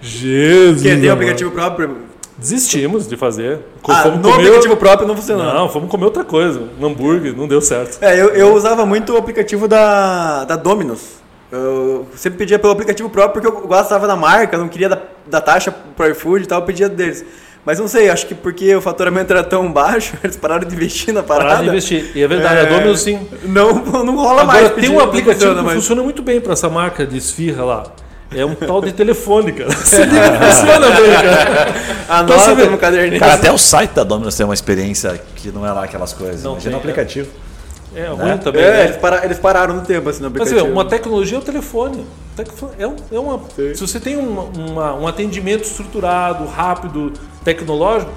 Jesus. Quer ter um aplicativo próprio? Desistimos de fazer. Ah, fomos no comer... aplicativo próprio não funcionou. Não, fomos comer outra coisa. Um hambúrguer, não deu certo. É, eu, eu usava muito o aplicativo da, da Domino's. Eu sempre pedia pelo aplicativo próprio porque eu gostava da marca, não queria da, da taxa pro iFood e tal, eu pedia deles. Mas não sei, acho que porque o faturamento era tão baixo, eles pararam de investir na parada. Pararam de investir. E é verdade, é... a Domino's sim. Não, não rola. Agora, mais. Agora tem um aplicativo que funciona, mas... funciona muito bem para essa marca de esfirra lá. É um tal de telefone, cara. Você liga e funciona bem, cara. Anota então, no caderninho. Cara, até o site da Domino's tem uma experiência que não é lá aquelas coisas. Não, imagina o um aplicativo. É, é ruim também. É, né? eles, pararam, eles pararam no tempo assim no aplicativo. Mas você vê, uma tecnologia é o telefone. É uma, se você tem uma, uma, um atendimento estruturado, rápido, tecnológico,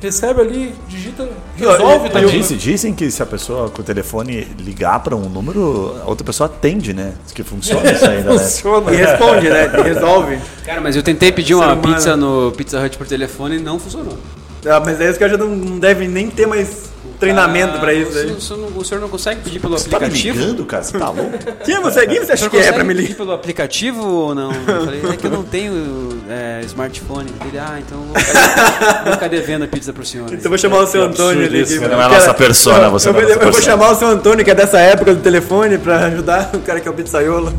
recebe ali, digita, resolve. Tá, dizem, dizem que se a pessoa com o telefone ligar para um número, a outra pessoa atende, né? Diz que funciona isso ainda, né? Funciona. E responde, né? E resolve. Cara, mas eu tentei pedir uma Semana. pizza no Pizza Hut por telefone e não funcionou. Ah, mas é isso que eu já não deve nem ter mais treinamento ah, para isso. Aí. O, senhor, o senhor não consegue pedir pelo você aplicativo? Você tá me ligando, cara? Você tá louco? Quem você, quem você acha que é para me ligar? Você consegue pedir pelo aplicativo ou não? Eu falei, é que eu não tenho é, smartphone. Ele, ah, então vou ficar, vou ficar devendo a pizza pro senhor. Então eu vou chamar é, o seu é Antônio ali. Isso, que, não é a nossa persona. Você eu, não eu, é nossa eu vou chamar o seu Antônio, que é dessa época do telefone, para ajudar o cara que é o pizzaiolo.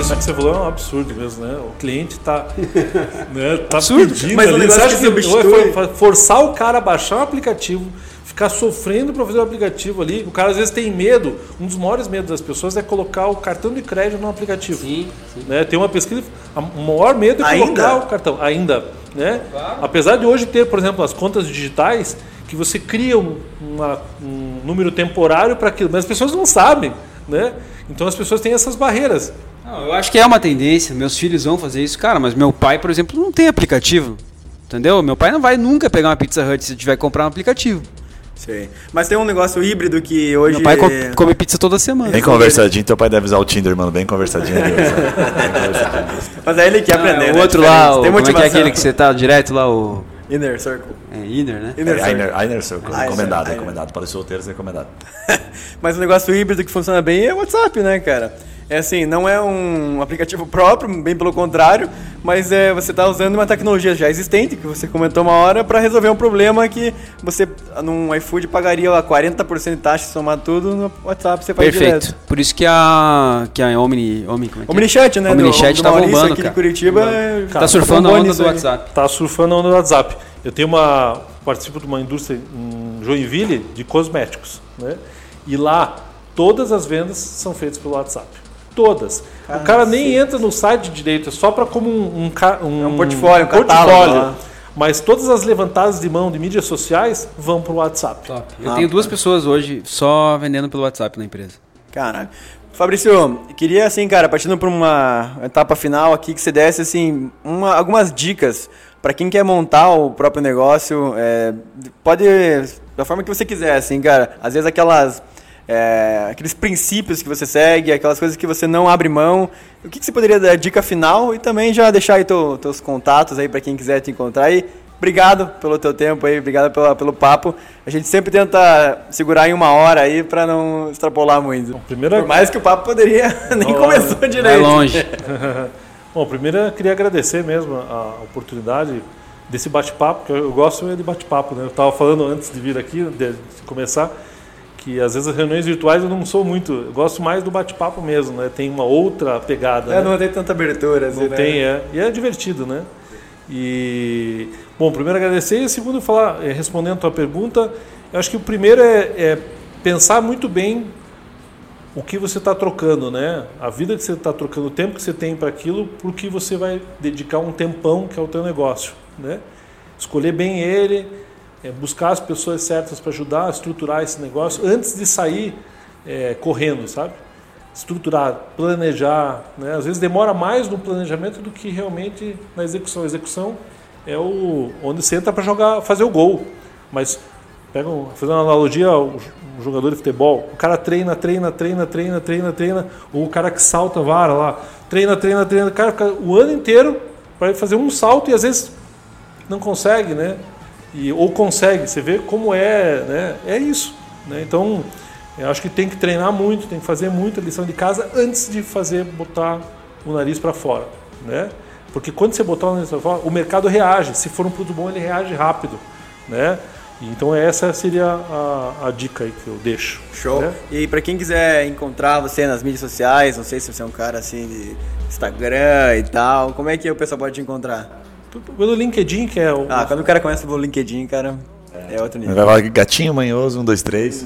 Isso que você falou é um absurdo mesmo, né? O cliente tá, né, tá absurdo, pedindo. Mas ali, você acha que substitui? Forçar o cara a baixar o aplicativo, ficar sofrendo para fazer o aplicativo ali. O cara às vezes tem medo. Um dos maiores medos das pessoas é colocar o cartão de crédito no aplicativo. Sim, sim. Né? Tem uma pesquisa, o maior medo é ainda? colocar o cartão. Ainda. Né? Claro. Apesar de hoje ter, por exemplo, as contas digitais, que você cria um, uma, um número temporário para aquilo. Mas as pessoas não sabem. Né? Então as pessoas têm essas barreiras. Não, eu acho que é uma tendência, meus filhos vão fazer isso, cara, mas meu pai, por exemplo, não tem aplicativo, entendeu? Meu pai não vai nunca pegar uma Pizza Hut se tiver que comprar um aplicativo. Sei. Mas tem um negócio híbrido que hoje... Meu pai co- come pizza toda semana. Bem conversadinho, teu pai deve usar o Tinder, mano, bem conversadinho. Bem conversadinho. Mas é ele que aprendeu, né? O outro lá, o, tem como é que é aquele que você tá direto lá, o... Inner Circle. É, Inner, né? Inner, é, Circle. Inner, Inner Circle. Ah, recomendado, Inner. recomendado. Para os solteiros, recomendado. Mas um negócio híbrido que funciona bem é o WhatsApp, né, cara? É assim, não é um aplicativo próprio, bem pelo contrário, mas é, você está usando uma tecnologia já existente, que você comentou uma hora, para resolver um problema que você, num iFood, pagaria lá quarenta por cento de taxa, somar tudo, no WhatsApp você faz Perfeito. direto. Por isso que a, que a Omni, Omni, como é que é? Omnichat, né? Omnichat está bombando, aqui de Curitiba, cara. Está surfando a onda do WhatsApp. Está surfando a onda do WhatsApp. Eu tenho uma, participo de uma indústria em Joinville de cosméticos, né? E lá todas as vendas são feitas pelo WhatsApp. Todas. Ah, o cara nem sim. entra no site direito, é só para como um, um, um, é um portfólio, um portfólio. Catálogo, mas todas as levantadas de mão de mídias sociais vão para o WhatsApp. Top. Eu ah, tenho duas cara. pessoas hoje só vendendo pelo WhatsApp na empresa. Caralho. Fabrício, queria assim, cara, partindo para uma etapa final aqui, que você desse assim, uma, algumas dicas para quem quer montar o próprio negócio, é, pode, da forma que você quiser, assim, cara, às vezes aquelas... É, aqueles princípios que você segue, aquelas coisas que você não abre mão. O que, que você poderia dar dica final e também já deixar aí teu, teus contatos aí para quem quiser te encontrar. E obrigado pelo teu tempo aí, obrigado pela, pelo papo. A gente sempre tenta segurar em uma hora aí para não extrapolar muito. Bom, primeiro... Por mais que o papo poderia nem oh, começou direito. É longe. Bom, primeiro eu queria agradecer mesmo a oportunidade desse bate-papo, que eu gosto de bate-papo, né? Eu estava falando antes de vir aqui, de começar, que às vezes as reuniões virtuais eu não sou muito, eu gosto mais do bate-papo mesmo, né? Tem uma outra pegada. É, né? Não tem tanta abertura. Assim, não né? tem, é. E é divertido, né? E, bom, primeiro agradecer e segundo falar, respondendo a tua pergunta, eu acho que o primeiro é, é pensar muito bem o que você está trocando, né? A vida que você está trocando, o tempo que você tem para aquilo, por que você vai dedicar um tempão que é o teu negócio, né? Escolher bem ele, é buscar as pessoas certas para ajudar a estruturar esse negócio antes de sair é, correndo, sabe? Estruturar, planejar, né? Às vezes demora mais no planejamento do que realmente na execução. A execução é o, onde você entra para jogar, fazer o gol. Mas, pega um, fazendo uma analogia ao jogador de futebol, o cara treina, treina, treina, treina, treina, treina, ou o cara que salta a vara lá, treina, treina, treina, o cara fica o ano inteiro para fazer um salto e às vezes não consegue, né? E, ou consegue, você vê como é, né? É isso, né? Então, eu acho que tem que treinar muito, tem que fazer muita lição de casa antes de fazer, botar o nariz para fora, né? Porque quando você botar o nariz para fora, o mercado reage, se for um produto bom ele reage rápido, né? Então essa seria a, a dica aí que eu deixo. Show! Né? E para quem quiser encontrar você nas mídias sociais, não sei se você é um cara assim de Instagram e tal, como é que o pessoal pode te encontrar? Pelo LinkedIn, que é o... Ah, quando o cara começa pelo LinkedIn, cara... É, é outro nível. Vai lá, gatinho manhoso, um, dois, três.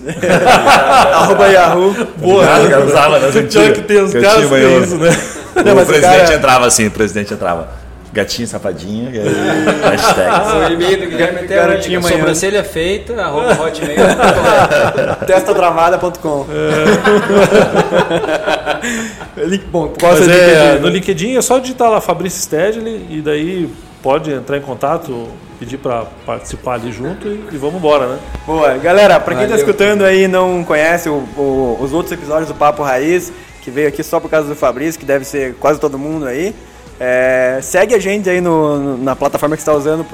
Arroba Yahoo. Boa. Cara, usava, né? Tinha que ter uns caras que é isso, né? O não, mas presidente cara... entrava assim, o presidente entrava. Gatinho, safadinho. Hashtag. O e-mail do Guilherme até garotinho hoje. Sobrancelha feita, arroba hotmail. testa travada ponto com É. Bom, mas é, LinkedIn, no LinkedIn é só digitar lá Fabrício Stedley e daí pode entrar em contato, pedir para participar ali junto e, e vamos embora, né? Boa, galera, para quem está escutando aí e não conhece o, o, os outros episódios do Papo Raiz, que veio aqui só por causa do Fabrício, que deve ser quase todo mundo aí, é, segue a gente aí no, na plataforma que você está usando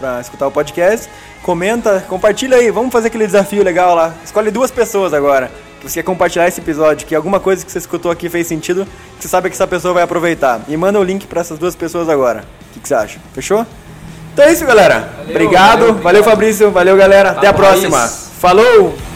para escutar o podcast, comenta, compartilha aí, vamos fazer aquele desafio legal lá, escolhe duas pessoas agora, que você quer compartilhar esse episódio, que alguma coisa que você escutou aqui fez sentido, que você sabe que essa pessoa vai aproveitar, e manda o link para essas duas pessoas agora. O que, que você acha? Fechou? Então é isso, galera. Valeu, obrigado. Valeu, obrigado. Valeu, Fabrício. Valeu, galera. Até a próxima. Falou!